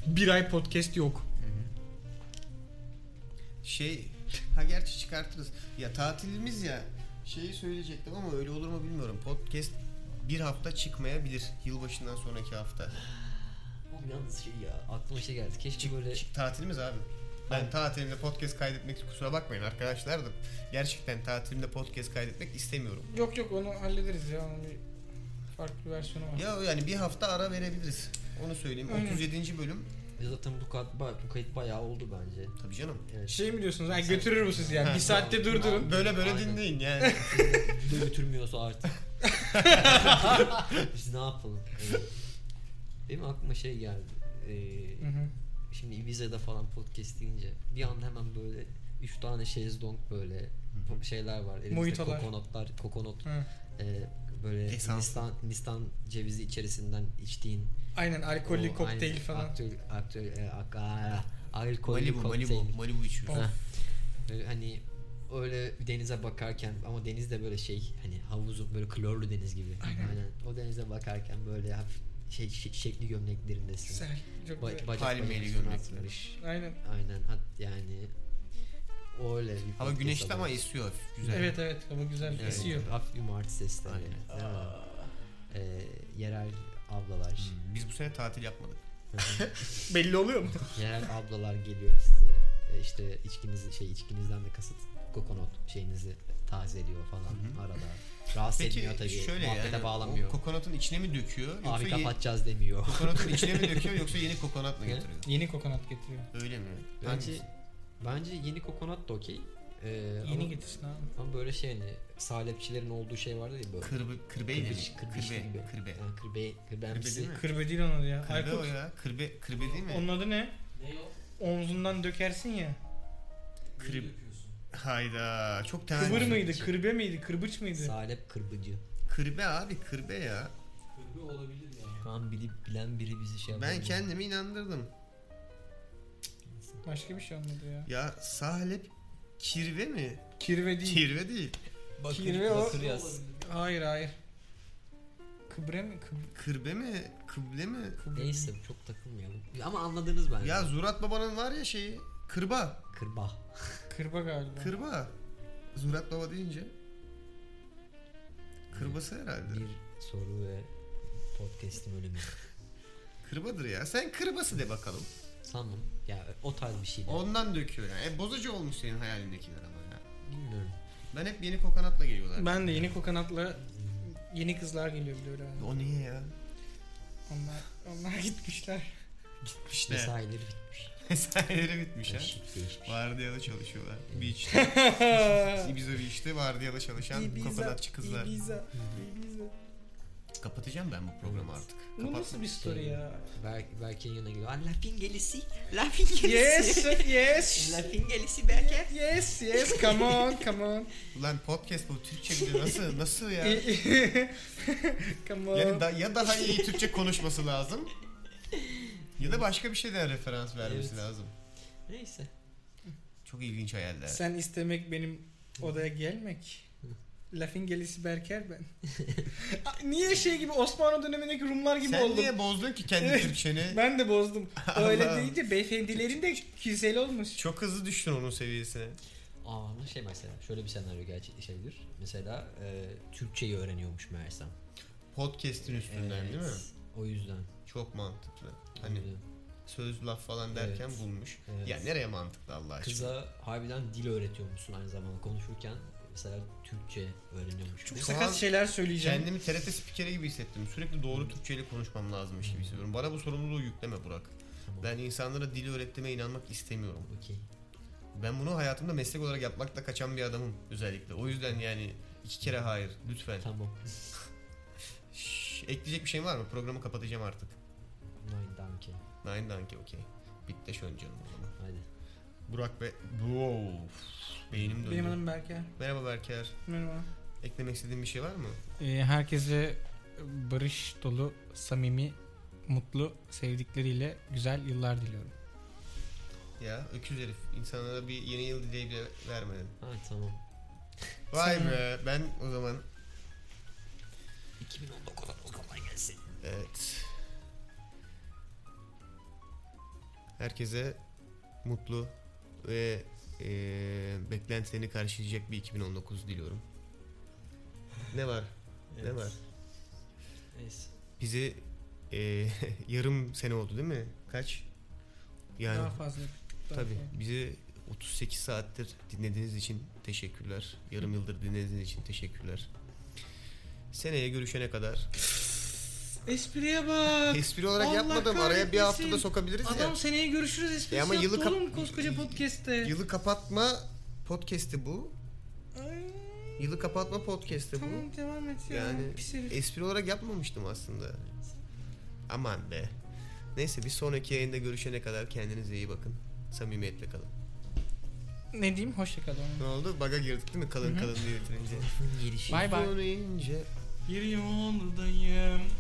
Bir ay podcast yok. Gerçi çıkartırız. Ya tatilimiz ya şeyi söyleyecektim ama öyle olur mu bilmiyorum. Podcast bir hafta çıkmayabilir. Yılbaşından sonraki hafta. Oğlum yalnız aklıma geldi. Keşke böyle... Tatilimiz abi. Ben tatilimde podcast kaydetmek için kusura bakmayın arkadaşlar da gerçekten tatilimde podcast kaydetmek istemiyorum. Yok yok, onu hallederiz ya, onun bir farklı bir versiyonu var. Ya yani bir hafta ara verebiliriz, onu söyleyeyim. Aynen. 37. bölüm. Zaten bu kayıt bayağı oldu bence. Tabii canım. Evet. Şey mi diyorsunuz? Yani götürür bu sizi yani. Ha, bir saatte tamam, durdurun. Böyle böyle aynen, dinleyin yani. Siz de götürmüyorsa artık. Biz ne yapalım? Benim aklıma şey geldi. Şimdi Ibiza'da falan podcast deyince bir anda hemen böyle 3 tane şezlong böyle şeyler var. Elimizde kokonot. Böyle Hindistan cevizi içerisinden içtiğin. Aynen, alkollü kokteyl falan. Alkollü kokteyl. Malibu içiyoruz. Hani öyle denize bakarken, ama deniz de böyle şey, hani havuzu böyle klorlu deniz gibi. Aynen. O denize bakarken böyle hafif şekli gömleklerindesin. Güzel. Çok güzel. Palmiyeli gömlekleri. Aynen. Yani öyle. Hava güneşli ama esiyor. Güzel. Evet. Hava güzel. Evet, esiyor. Hafif martı sesleri. Aynen. Yerel ablalar. Biz bu sene tatil yapmadık. Belli oluyor mu? Yerel ablalar geliyor size. İşte içkinizden de kasıt kokonot şeyinizi tazeliyor falan arada. Rahatsız etmiyor tabii. Şöyle muhabbete yani, bağlamıyor. Kokonotun içine mi döküyor? Abi kapatacağız demiyor. Kokonotun içine mi döküyor yoksa yeni kokonat mı getiriyor? Yeni kokonat getiriyor. Öyle mi? Bence yeni kokonat da okey. Yeni getirsin abi. Ama böyle şey, hani salepçilerin olduğu şey vardı ya böyle. Kırbe değil onun adı ya. Kırbe o ya. Kırbe değil mi? Onun adı ne? Ne yok? Omzundan dökersin ya. Kırbe. Hayda, çok temel. Kıvır mıydı? Kırbe miydi? Kırbıç mıydı? Salep kırbıcı. Kırbe abi, kırbe ya. Kırbe olabilir ya. Şu an bilen biri bizi şey yapar. Ben kendimi inandırdım. Başka bir şey anladı ya. Ya salep kirve mi? Kirve değil. Kirve o. Hayır. Kıble mi? Neyse, çok takılmayalım. Ama anladınız bence. Ya Zurat Baba'nın var ya şeyi. Kırba galiba. Kırba. Zurat Baba deyince. Kırbası herhalde. Bir soru ve podcast'im ölümü. Kırbadır ya. Sen kırbası de bakalım. Sanmam. Ya o tarz bir şey. Ondan döküyor yani. Bozacı olmuş senin hayalindekiler ama ya. Bilmiyorum. Ben hep yeni kokonatla geliyorlar. Ben de yeni kokonatla yeni kızlar geliyor bile öyle. O niye ya? Onlar gitmişler. Gitmişler. Mesaileri bitmiş. Ha? Vardiyalı çalışıyorlar. Ibiza bir işte vardiyalı çalışan kokonatçı kızlar. Ibiza. Kapatacağım ben bu programı artık. Bu nasıl bir story ya? Berker'in yanına gidiyor. Lafin gelisi. Yes. Lafin gelisi Berker. Yes. Come on. Ulan podcast bu Türkçe bile nasıl ya? Come on. Yani ya daha iyi Türkçe konuşması lazım. Ya da başka bir şeyden referans vermesi lazım. Neyse. Çok ilginç hayaller. Sen istemek benim odaya gelmek. Lafın gelisi Berker ben. Niye şey gibi, Osmanlı dönemindeki Rumlar gibi oldum. Sen niye bozdun ki kendi Türkçeni? Ben de bozdum. Öyle deyince beyefendilerin de güzel olmuş. Çok hızlı düştün onun seviyesine. Mesela şöyle bir senaryo gerçekleşebilir. Mesela Türkçeyi öğreniyormuş meğersem. Podcast'in üstünden değil mi? O yüzden. Çok mantıklı. Hani söz laf falan derken bulmuş. Evet. Ya nereye mantıklı Allah aşkına? Kıza harbiden dil öğretiyormuşsun aynı zamanda konuşurken. Mesela Türkçe öğreniyormuş. Çok sakat şeyler söyleyeceğim. Kendimi TRT spikeri gibi hissettim. Sürekli doğru Türkçe ile konuşmam lazımmış gibi hissediyorum. Bana bu sorumluluğu yükleme Burak. Tamam. Ben insanlara dili öğretmeye inanmak istemiyorum. Okay. Ben bunu hayatımda meslek olarak yapmakta kaçan bir adamım özellikle. O yüzden yani 2 kere hayır lütfen. Tamam. Ekleyecek bir şeyin var mı? Programı kapatacağım artık. Nine danke okey. Bitti şön canım o zaman. Hadi. Burak ve... Beynim döndü. Benim adım Berker. Merhaba Berker. Merhaba. Eklemek istediğin bir şey var mı? Herkese barış dolu, samimi, mutlu, sevdikleriyle güzel yıllar diliyorum. Ya öküz herif. İnsanlara bir yeni yıl dileği bile vermedin. Ha tamam. Vay be, ben o zaman... 2019'dan o zaman gelsin. Evet. Herkese mutlu ve beklentilerini karşılayacak bir 2019 diliyorum. Ne var? Neyse. Bizi yarım sene oldu değil mi? Kaç? Yani daha fazla. Tabii. Bizi 38 saattir dinlediğiniz için teşekkürler. Yarım yıldır dinlediğiniz için teşekkürler. Seneye görüşene kadar. Espriye bak. Espri olarak Allah yapmadım. Kahretsin. Araya bir hafta da sokabiliriz adam ya. Adam seneye görüşürüz esprisi ama yaptı oğlum koskoca podcast'te. Yılı kapatma podcast'i bu. Ay. Yılı kapatma podcast'i tamam, bu. Tamam devam et ya. Yani Pisir. Espri olarak yapmamıştım aslında. Aman be. Neyse bir sonraki yayında görüşene kadar kendinize iyi bakın. Samimiyetle kalın. Ne diyeyim? Hoşçakalın. Ne oldu? Bug'a girdik değil mi? Kalın kalın diye bitirince. Gelişi. Bye bye. Giriyor ondayım.